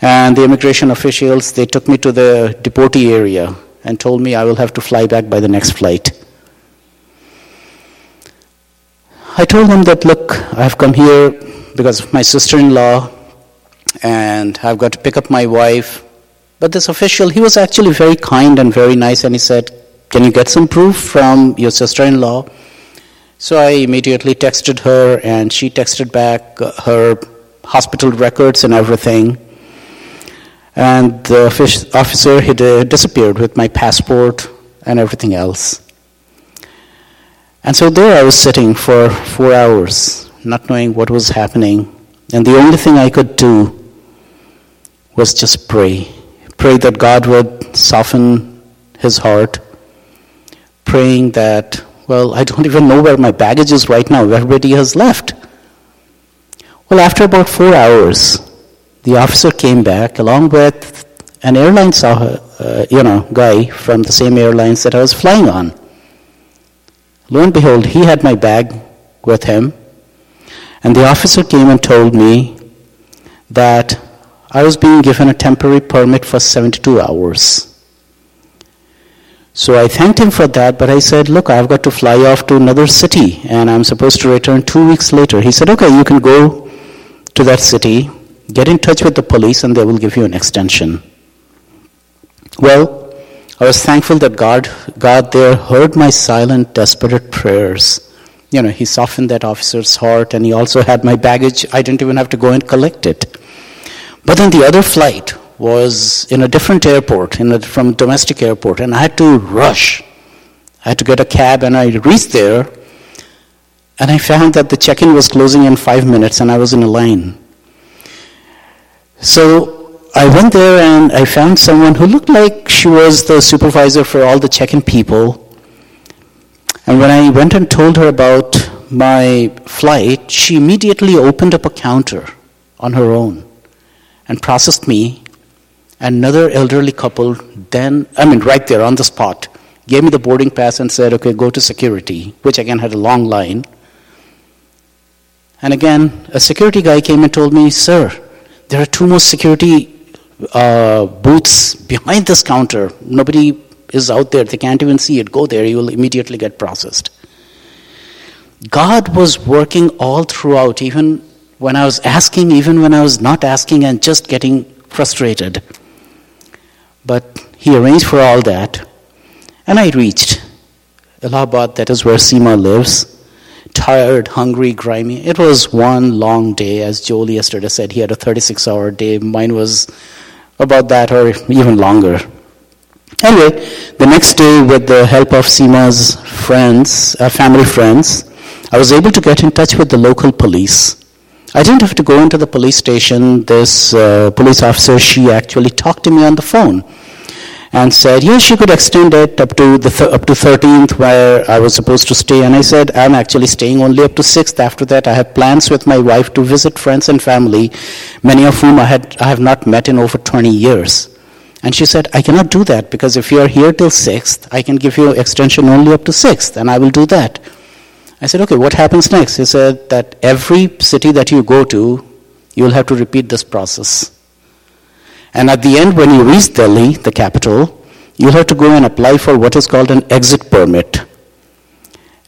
And the immigration officials, they took me to the deportee area and told me I will have to fly back by the next flight. I told them that, look, I've come here because of my sister-in-law, and I've got to pick up my wife. But this official, he was actually very kind and very nice, and he said, can you get some proof from your sister-in-law? So I immediately texted her, and she texted back her hospital records and everything. And the officer, he disappeared with my passport and everything else. And so there I was sitting for four hours, not knowing what was happening. And the only thing I could do was just pray. Pray that God would soften his heart. Praying that, well, I don't even know where my baggage is right now. Everybody has left. Well, after about four hours, the officer came back along with an airline uh, you know, guy from the same airlines that I was flying on. Lo and behold, he had my bag with him. And the officer came and told me that I was being given a temporary permit for seventy-two hours. So I thanked him for that, but I said, look, I've got to fly off to another city, and I'm supposed to return two weeks later. He said, okay, you can go to that city. Get in touch with the police and they will give you an extension. Well, I was thankful that God, God there heard my silent, desperate prayers. You know, he softened that officer's heart, and he also had my baggage. I didn't even have to go and collect it. But then the other flight was in a different airport, in a, from a domestic airport, and I had to rush. I had to get a cab, and I reached there And I found that the check-in was closing in five minutes and I was in a line. So I went there and I found someone who looked like she was the supervisor for all the check-in people. And when I went and told her about my flight, she immediately opened up a counter on her own and processed me. Another elderly couple then, I mean right there on the spot, gave me the boarding pass and said, okay, go to security, which again had a long line. And again, a security guy came and told me, sir, there are two more security uh, booths behind this counter. Nobody is out there. They can't even see it. Go there. You will immediately get processed. God was working all throughout, even when I was asking, even when I was not asking and just getting frustrated. But he arranged for all that. And I reached Allahabad. That is where Seema lives. Tired, hungry, grimy. It was one long day. As Joel yesterday said, he had a thirty-six hour day. Mine was about that or even longer. Anyway, the next day, with the help of Seema's friends, uh, family friends, I was able to get in touch with the local police. I didn't have to go into the police station. This uh, police officer, she actually talked to me on the phone and said, yes, you could extend it up to the th- up to thirteenth, where I was supposed to stay. And I said, I'm actually staying only up to sixth. After that, I have plans with my wife to visit friends and family, many of whom I had I have not met in over twenty years. And she said, I cannot do that, because if you are here till sixth, I can give you extension only up to sixth, and I will do that. I said, okay, what happens next? He said that every city that you go to, you will have to repeat this process. And at the end, when you reach Delhi, the capital, you'll have to go and apply for what is called an exit permit.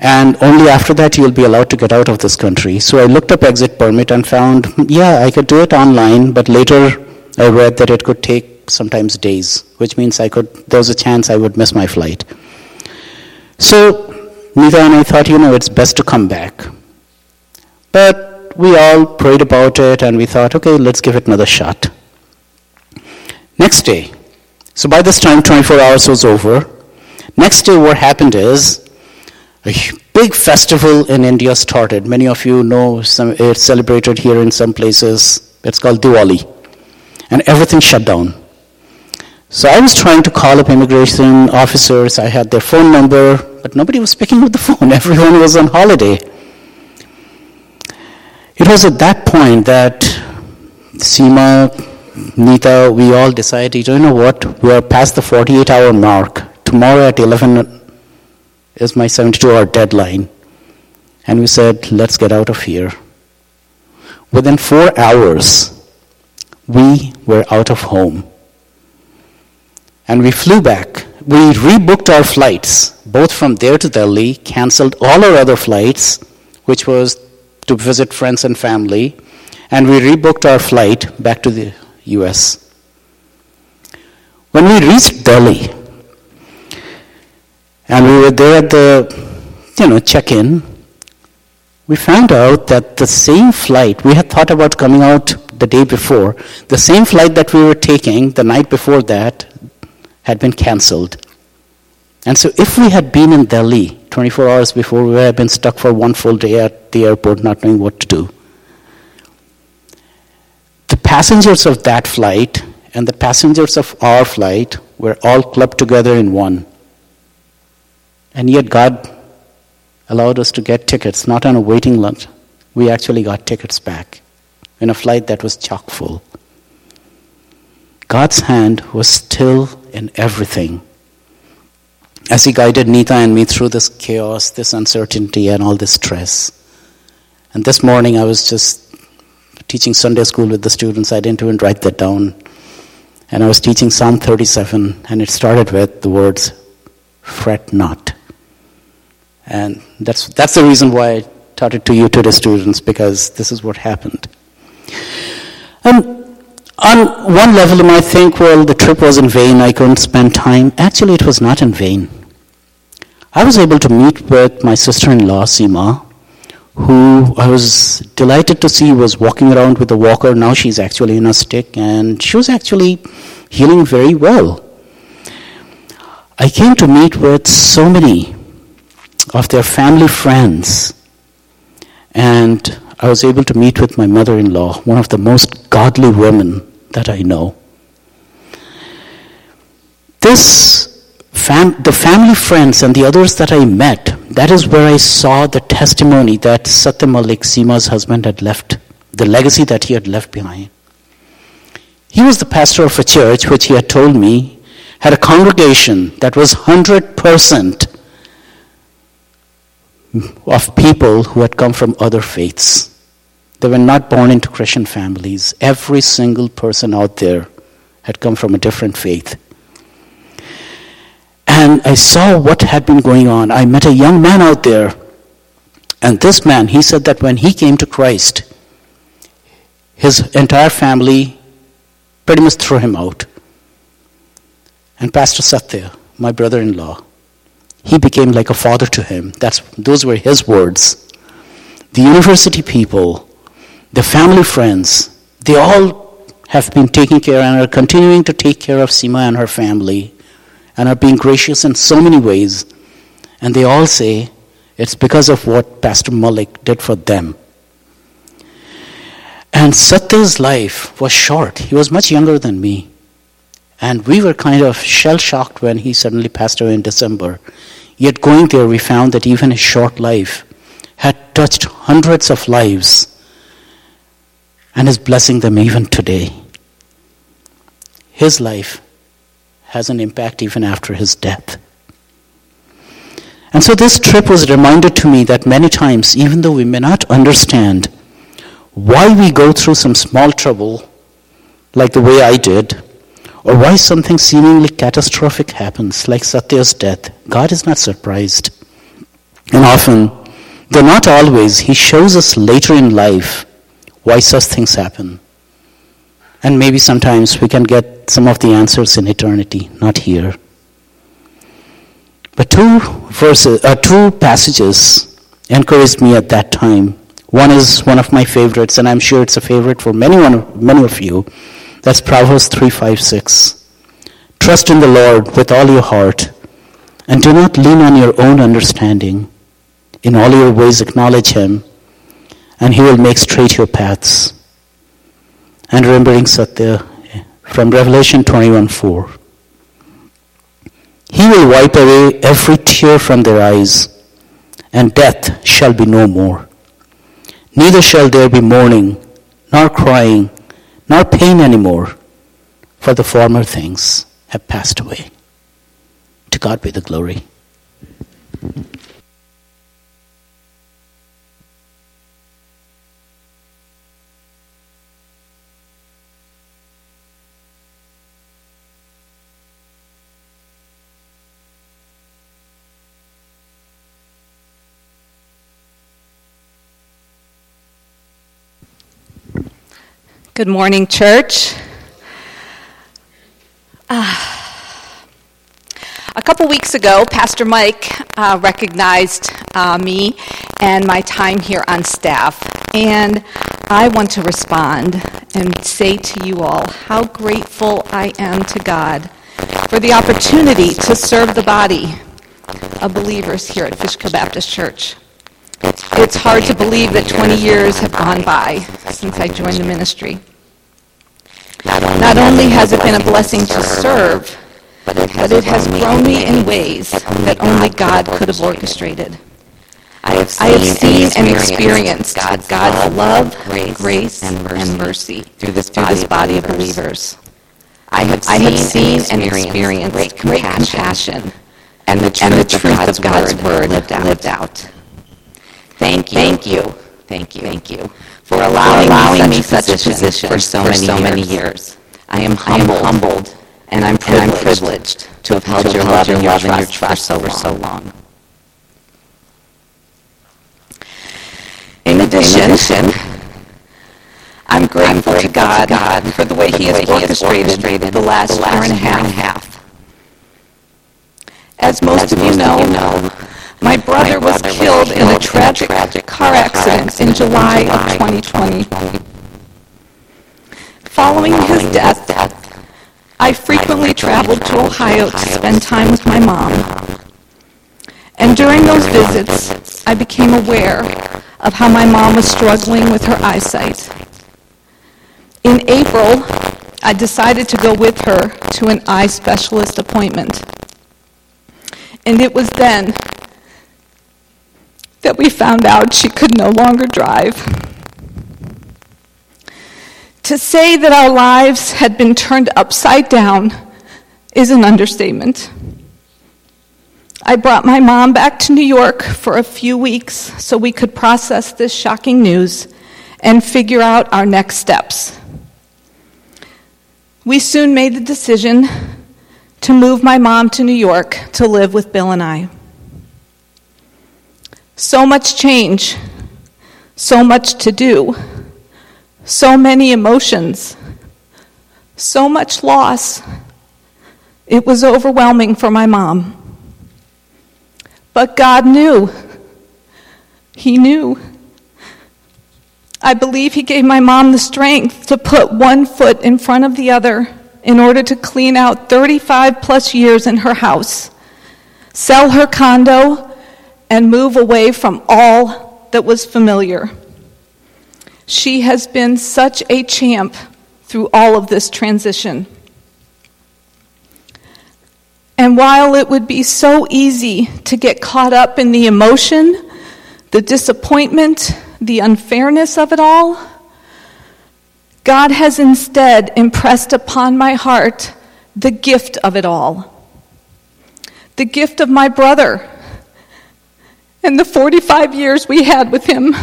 And only after that, you'll be allowed to get out of this country. So I looked up exit permit and found, yeah, I could do it online, but later I read that it could take sometimes days, which means I could, there was a chance I would miss my flight. So Neeta and I thought, you know, it's best to come back. But we all prayed about it and we thought, okay, let's give it another shot. Next day, so by this time twenty-four hours was over. Next day what happened is, a big festival in India started. Many of you know some, it's celebrated here in some places. It's called Diwali. And everything shut down. So I was trying to call up immigration officers. I had their phone number, but nobody was picking up the phone. Everyone was on holiday. It was at that point that Seema, Neeta, we all decided, you know what, we are past the forty-eight hour mark. Tomorrow at eleven is my seventy-two hour deadline. And we said, let's get out of here. Within four hours, we were out of home. And we flew back. We rebooked our flights, both from there to Delhi, canceled all our other flights, which was to visit friends and family, and we rebooked our flight back to the U S. When we reached Delhi, and we were there at the, you know, check-in, we found out that the same flight, we had thought about coming out the day before, the same flight that we were taking the night before that had been cancelled. And so if we had been in Delhi twenty-four hours before, we would have been stuck for one full day at the airport not knowing what to do. The passengers of that flight and the passengers of our flight were all clubbed together in one. And yet God allowed us to get tickets, not on a waiting list. We actually got tickets back in a flight that was chock full. God's hand was still in everything. As he guided Neeta and me through this chaos, this uncertainty, and all this stress. And this morning I was just teaching Sunday school with the students. I didn't even write that down. And I was teaching Psalm thirty-seven, and it started with the words, fret not. And that's that's the reason why I taught it to you today, students, because this is what happened. And on one level, you might think, well, the trip was in vain, I couldn't spend time. Actually, it was not in vain. I was able to meet with my sister-in-law, Seema, who I was delighted to see was walking around with a walker. Now she's actually in a stick, and she was actually healing very well. I came to meet with so many of their family friends And I was able to meet with my mother-in-law, one of the most godly women that I know. This, fam- the family friends and the others that I met, that is where I saw the testimony that Satya Malik, Seema's husband, had left, the legacy that he had left behind. He was the pastor of a church, which he had told me, had a congregation that was one hundred percent of people who had come from other faiths. They were not born into Christian families. Every single person out there had come from a different faith. And I saw what had been going on. I met a young man out there. And this man, he said that when he came to Christ, his entire family pretty much threw him out. And Pastor Satya, my brother-in-law, he became like a father to him. That's, those were his words. The university people, the family friends, they all have been taking care and are continuing to take care of Seema and her family and are being gracious in so many ways. And they all say it's because of what Pastor Malik did for them. And Satya's life was short. He was much younger than me. And we were kind of shell-shocked when he suddenly passed away in December. Yet going there, we found that even his short life had touched hundreds of lives and is blessing them even today. His life has an impact even after his death. And so this trip was a reminder to me that many times, even though we may not understand why we go through some small trouble, like the way I did, or why something seemingly catastrophic happens, like Satya's death, God is not surprised. And often, though not always, He shows us later in life why such things happen. And maybe sometimes we can get some of the answers in eternity, not here. But two verses, uh, two passages encouraged me at that time. One is one of my favorites, and I'm sure it's a favorite for many, one, many of you. That's Proverbs three, five, six. Trust in the Lord with all your heart, and do not lean on your own understanding. In all your ways acknowledge Him, and He will make straight your paths. And remembering Satya from Revelation twenty-one, four. He will wipe away every tear from their eyes, and death shall be no more. Neither shall there be mourning, nor crying, nor pain anymore, for the former things have passed away. To God be the glory. Good morning, church. Uh, a couple weeks ago, Pastor Mike uh, recognized uh, me and my time here on staff. And I want to respond and say to you all how grateful I am to God for the opportunity to serve the body of believers here at Fishkill Baptist Church. It's hard to believe that twenty years have gone by since I joined the ministry. Not only has it been a blessing to serve, but it has grown me in ways that only God could have orchestrated. I have seen and experienced God's love, grace, and mercy through this body of believers. I have seen and experienced great compassion and the truth of God's word lived out. Thank you. Thank you. Thank you. Thank you. For allowing, for allowing me such a position, position for so, for many, so years. many years. I am humbled, I am humbled and, I'm and I'm privileged to have held to your love and your trust, trust for, so for so long. In addition, In addition I'm, grateful I'm grateful to God, God for the way He has orchestrated, orchestrated the last year and a half. half. As most, As of, most you know, of you know, My brother, My brother was killed, was killed in, a in a tragic car accident, accident in July, July of twenty twenty. Following his death, I frequently traveled to Ohio to spend time with my mom. And during those visits, I became aware of how my mom was struggling with her eyesight. In April, I decided to go with her to an eye specialist appointment. And it was then that we found out she could no longer drive. To say that our lives had been turned upside down is an understatement. I brought my mom back to New York for a few weeks so we could process this shocking news and figure out our next steps. We soon made the decision to move my mom to New York to live with Bill and I. So much change, so much to do, so many emotions, so much loss. It was overwhelming for my mom. But God knew. He knew. I believe he gave my mom the strength to put one foot in front of the other in order to clean out thirty-five plus years in her house, sell her condo, and move away from all that was familiar. She has been such a champ through all of this transition. And while it would be so easy to get caught up in the emotion, the disappointment, the unfairness of it all, God has instead impressed upon my heart the gift of it all. The gift of my brother, and the forty-five years we had with him.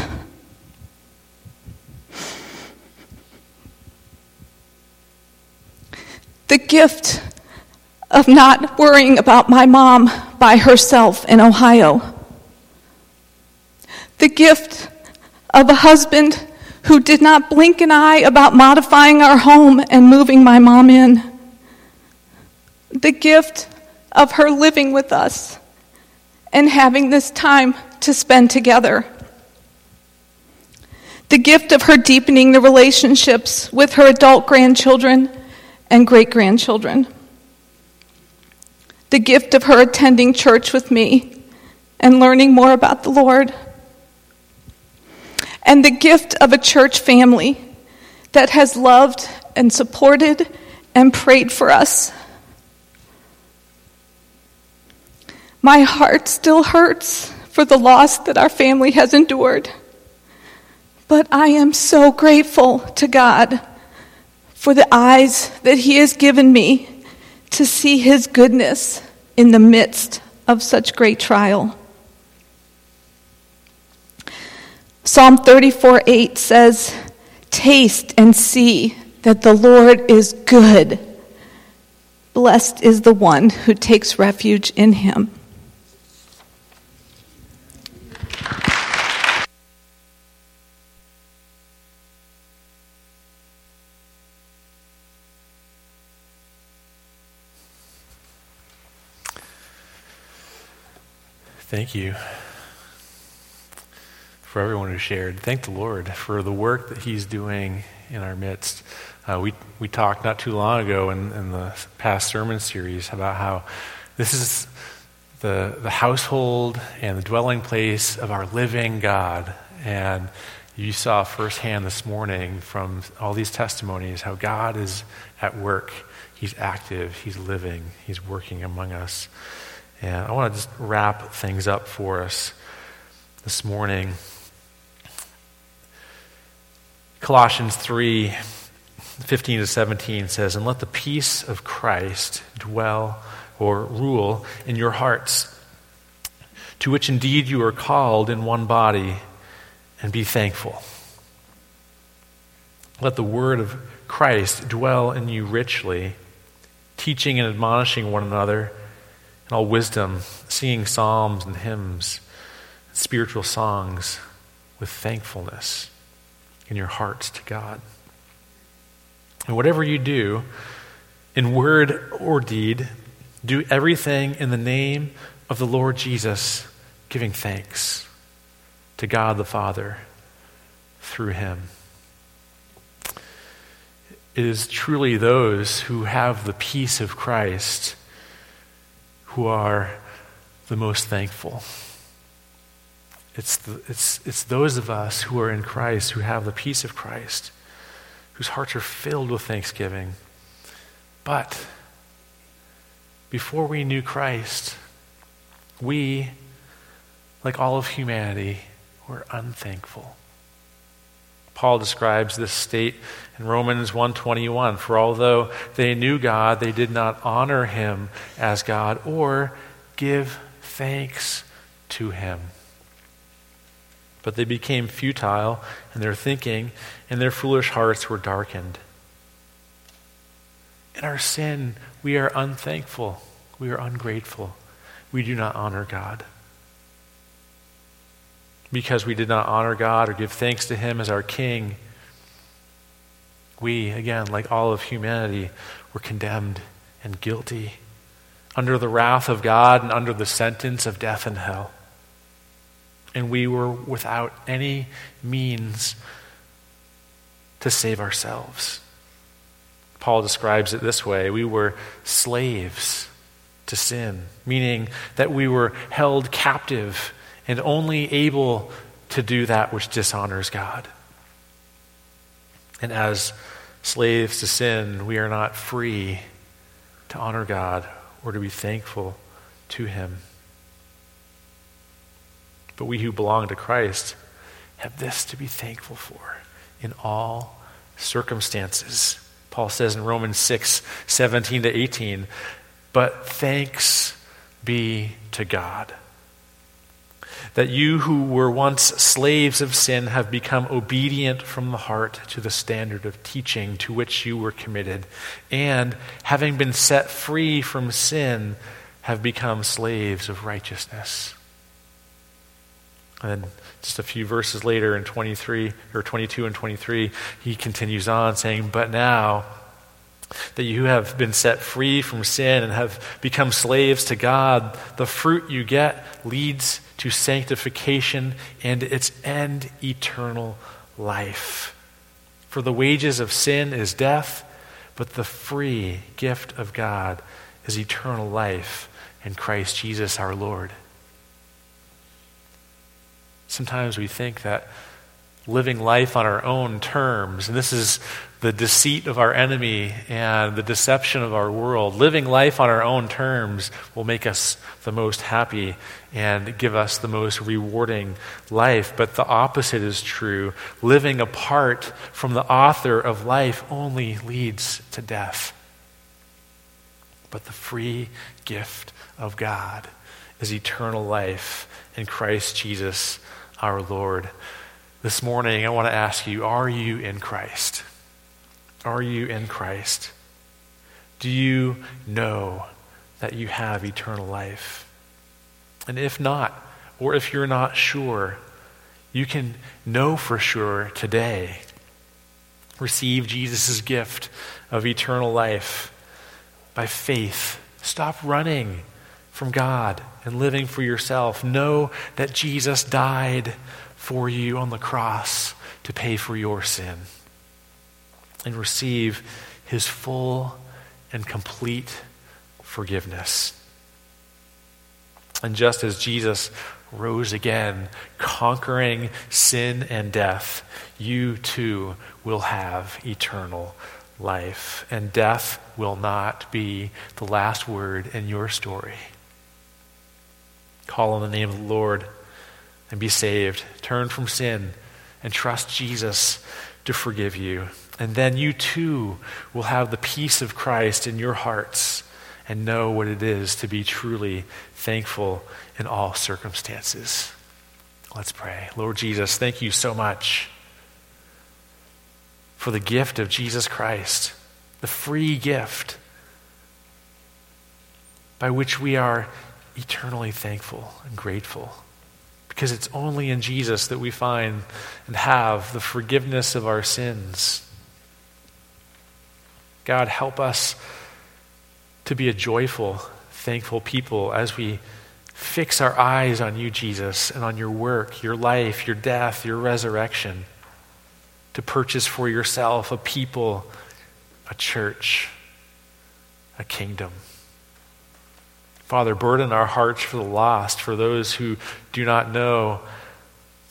The gift of not worrying about my mom by herself in Ohio. The gift of a husband who did not blink an eye about modifying our home and moving my mom in. The gift of her living with us and having this time to spend together. The gift of her deepening the relationships with her adult grandchildren and great-grandchildren. The gift of her attending church with me and learning more about the Lord. And the gift of a church family that has loved and supported and prayed for us. My heart still hurts for the loss that our family has endured, but I am so grateful to God for the eyes that he has given me to see his goodness in the midst of such great trial. Psalm thirty-four eight says, "Taste and see that the Lord is good. Blessed is the one who takes refuge in him." Thank you for everyone who shared. Thank the Lord for the work that he's doing in our midst. Uh, we we talked not too long ago in, in the past sermon series about how this is the the household and the dwelling place of our living God. And you saw firsthand this morning from all these testimonies how God is at work. He's active. He's living. He's working among us. And I want to just wrap things up for us this morning. Colossians three, fifteen to seventeen says, "And let the peace of Christ dwell or rule in your hearts, to which indeed you are called in one body, and be thankful. Let the word of Christ dwell in you richly, teaching and admonishing one another in all wisdom, singing psalms and hymns, spiritual songs with thankfulness in your hearts to God. And whatever you do, in word or deed, do everything in the name of the Lord Jesus, giving thanks to God the Father through him." It is truly those who have the peace of Christ who are the most thankful. It's the, it's it's those of us who are in Christ, who have the peace of Christ, whose hearts are filled with thanksgiving. But before we knew Christ, we, like all of humanity, were unthankful. Paul describes this state in Romans one twenty-one. For although they knew God, they did not honor him as God or give thanks to him. But they became futile in their thinking, and their foolish hearts were darkened. In our sin, we are unthankful. We are ungrateful. We do not honor God. Because we did not honor God or give thanks to him as our king, we, again, like all of humanity, were condemned and guilty under the wrath of God and under the sentence of death and hell. And we were without any means to save ourselves. Paul describes it this way: we were slaves to sin, meaning that we were held captive and only able to do that which dishonors God. And as slaves to sin, we are not free to honor God or to be thankful to him. But we who belong to Christ have this to be thankful for in all circumstances. Paul says in Romans six, seventeen to eighteen, but thanks be to God, that you who were once slaves of sin have become obedient from the heart to the standard of teaching to which you were committed, and having been set free from sin, have become slaves of righteousness. And then just a few verses later in twenty-three, or twenty-two and twenty-three, he continues on saying, but now that you have been set free from sin and have become slaves to God, the fruit you get leads to sanctification and its end, eternal life. For the wages of sin is death, but the free gift of God is eternal life in Christ Jesus our Lord. Sometimes we think that living life on our own terms, and this is the deceit of our enemy and the deception of our world. Living life on our own terms will make us the most happy and give us the most rewarding life. But the opposite is true. Living apart from the author of life only leads to death. But the free gift of God is eternal life in Christ Jesus our Lord. This morning, I want to ask you, are you in Christ? Are you in Christ? Do you know that you have eternal life? And if not, or if you're not sure, you can know for sure today. Receive Jesus' gift of eternal life by faith. Stop running from God and living for yourself. Know that Jesus died for you on the cross to pay for your sin, and receive his full and complete forgiveness. And just as Jesus rose again, conquering sin and death, you too will have eternal life. And death will not be the last word in your story. Call on the name of the Lord and be saved. Turn from sin and trust Jesus to forgive you. And then you too will have the peace of Christ in your hearts and know what it is to be truly thankful in all circumstances. Let's pray. Lord Jesus, thank you so much for the gift of Jesus Christ, the free gift by which we are eternally thankful and grateful. Because it's only in Jesus that we find and have the forgiveness of our sins. God, help us to be a joyful, thankful people as we fix our eyes on you, Jesus, and on your work, your life, your death, your resurrection, to purchase for yourself a people, a church, a kingdom. Father, burden our hearts for the lost, for those who do not know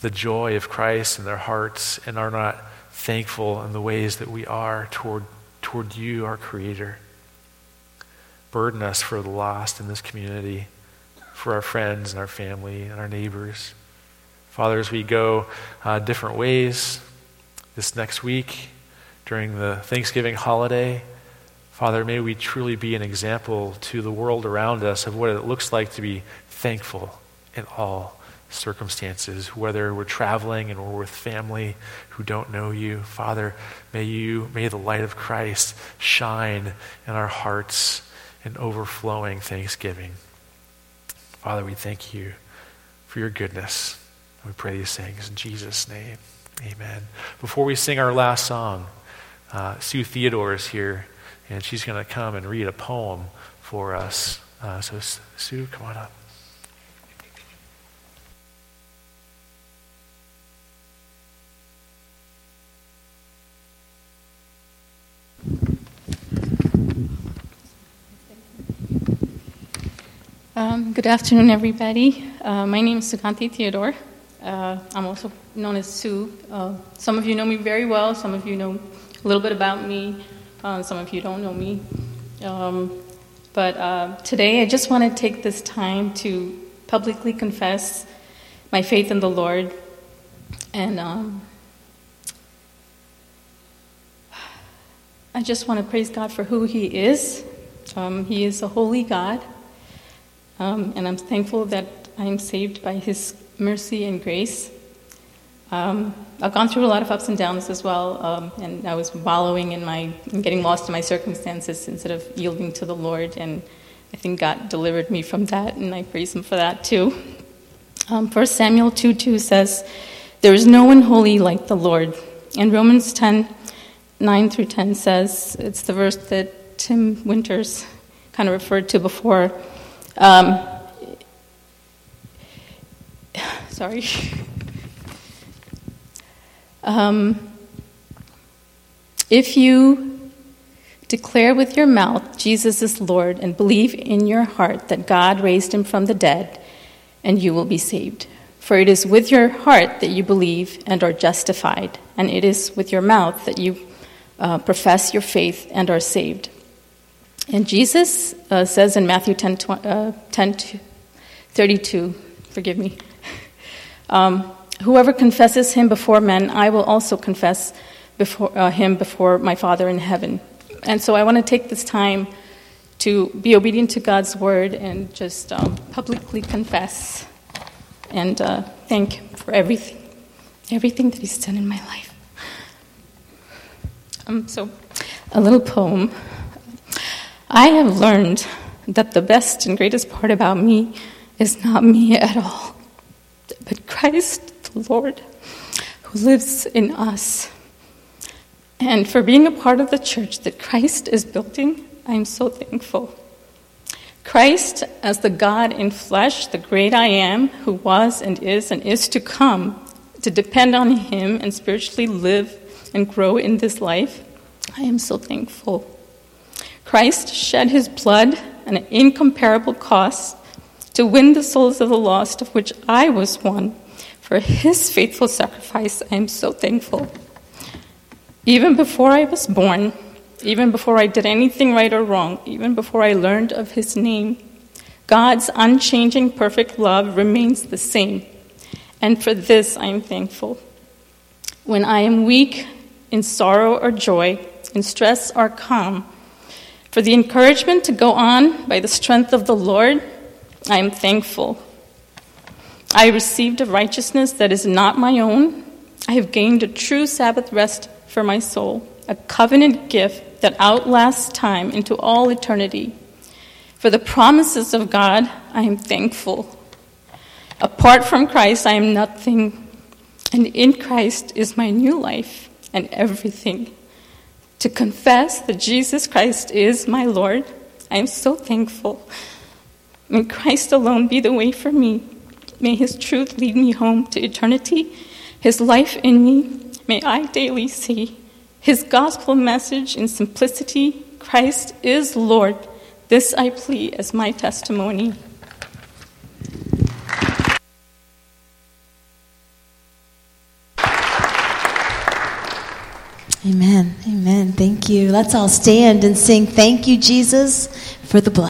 the joy of Christ in their hearts and are not thankful in the ways that we are toward toward you, our Creator. Burden us for the lost in this community, for our friends and our family and our neighbors. Father, as we go uh, different ways this next week during the Thanksgiving holiday, Father, may we truly be an example to the world around us of what it looks like to be thankful in all circumstances, whether we're traveling and we're with family who don't know you. Father, may you, may the light of Christ shine in our hearts in overflowing thanksgiving. Father, we thank you for your goodness. We pray these things in Jesus' name. Amen. Before we sing our last song, uh, Sue Theodore is here, and she's going to come and read a poem for us. Uh, so, Sue, come on up. Um, good afternoon, everybody. Uh, my name is Sukhanti Theodore. Uh, I'm also known as Sue. Uh, some of you know me very well. Some of you know a little bit about me. Uh, some of you don't know me. Um, but uh, today, I just want to take this time to publicly confess my faith in the Lord. And um, I just want to praise God for who He is. Um, he is a holy God. Um, and I'm thankful that I'm saved by His mercy and grace. Um, I've gone through a lot of ups and downs as well, um, and I was wallowing in my, getting lost in my circumstances instead of yielding to the Lord, and I think God delivered me from that, and I praise Him for that too. Um, First Samuel two two says, "There is no one holy like the Lord." And Romans ten, nine through ten says, it's the verse that Tim Winters kind of referred to before, Um, sorry. Um, if you declare with your mouth Jesus is Lord and believe in your heart that God raised Him from the dead, and you will be saved. For it is with your heart that you believe and are justified, and it is with your mouth that you uh, profess your faith and are saved. And Jesus uh, says in Matthew ten, uh, ten thirty-two, forgive me, um, whoever confesses Him before men, I will also confess before uh, Him before my Father in heaven. And so I want to take this time to be obedient to God's word and just um, publicly confess and uh, thank Him for everything, everything that He's done in my life. Um, so a little poem. I have learned that the best and greatest part about me is not me at all, but Christ, the Lord, who lives in us. And for being a part of the church that Christ is building, I am so thankful. Christ, as the God in flesh, the great I am, who was and is and is to come, to depend on Him and spiritually live and grow in this life, I am so thankful. Christ shed His blood at an incomparable cost to win the souls of the lost, of which I was one. For His faithful sacrifice, I am so thankful. Even before I was born, even before I did anything right or wrong, even before I learned of His name, God's unchanging perfect love remains the same. And for this, I am thankful. When I am weak, in sorrow or joy, in stress or calm, for the encouragement to go on by the strength of the Lord, I am thankful. I received a righteousness that is not my own. I have gained a true Sabbath rest for my soul, a covenant gift that outlasts time into all eternity. For the promises of God, I am thankful. Apart from Christ, I am nothing, and in Christ is my new life and everything. To confess that Jesus Christ is my Lord, I am so thankful. May Christ alone be the way for me. May His truth lead me home to eternity. His life in me, may I daily see. His gospel message in simplicity, Christ is Lord. This I plead as my testimony. Amen. Amen. Thank you. Let's all stand and sing, "Thank you, Jesus, for the blessing."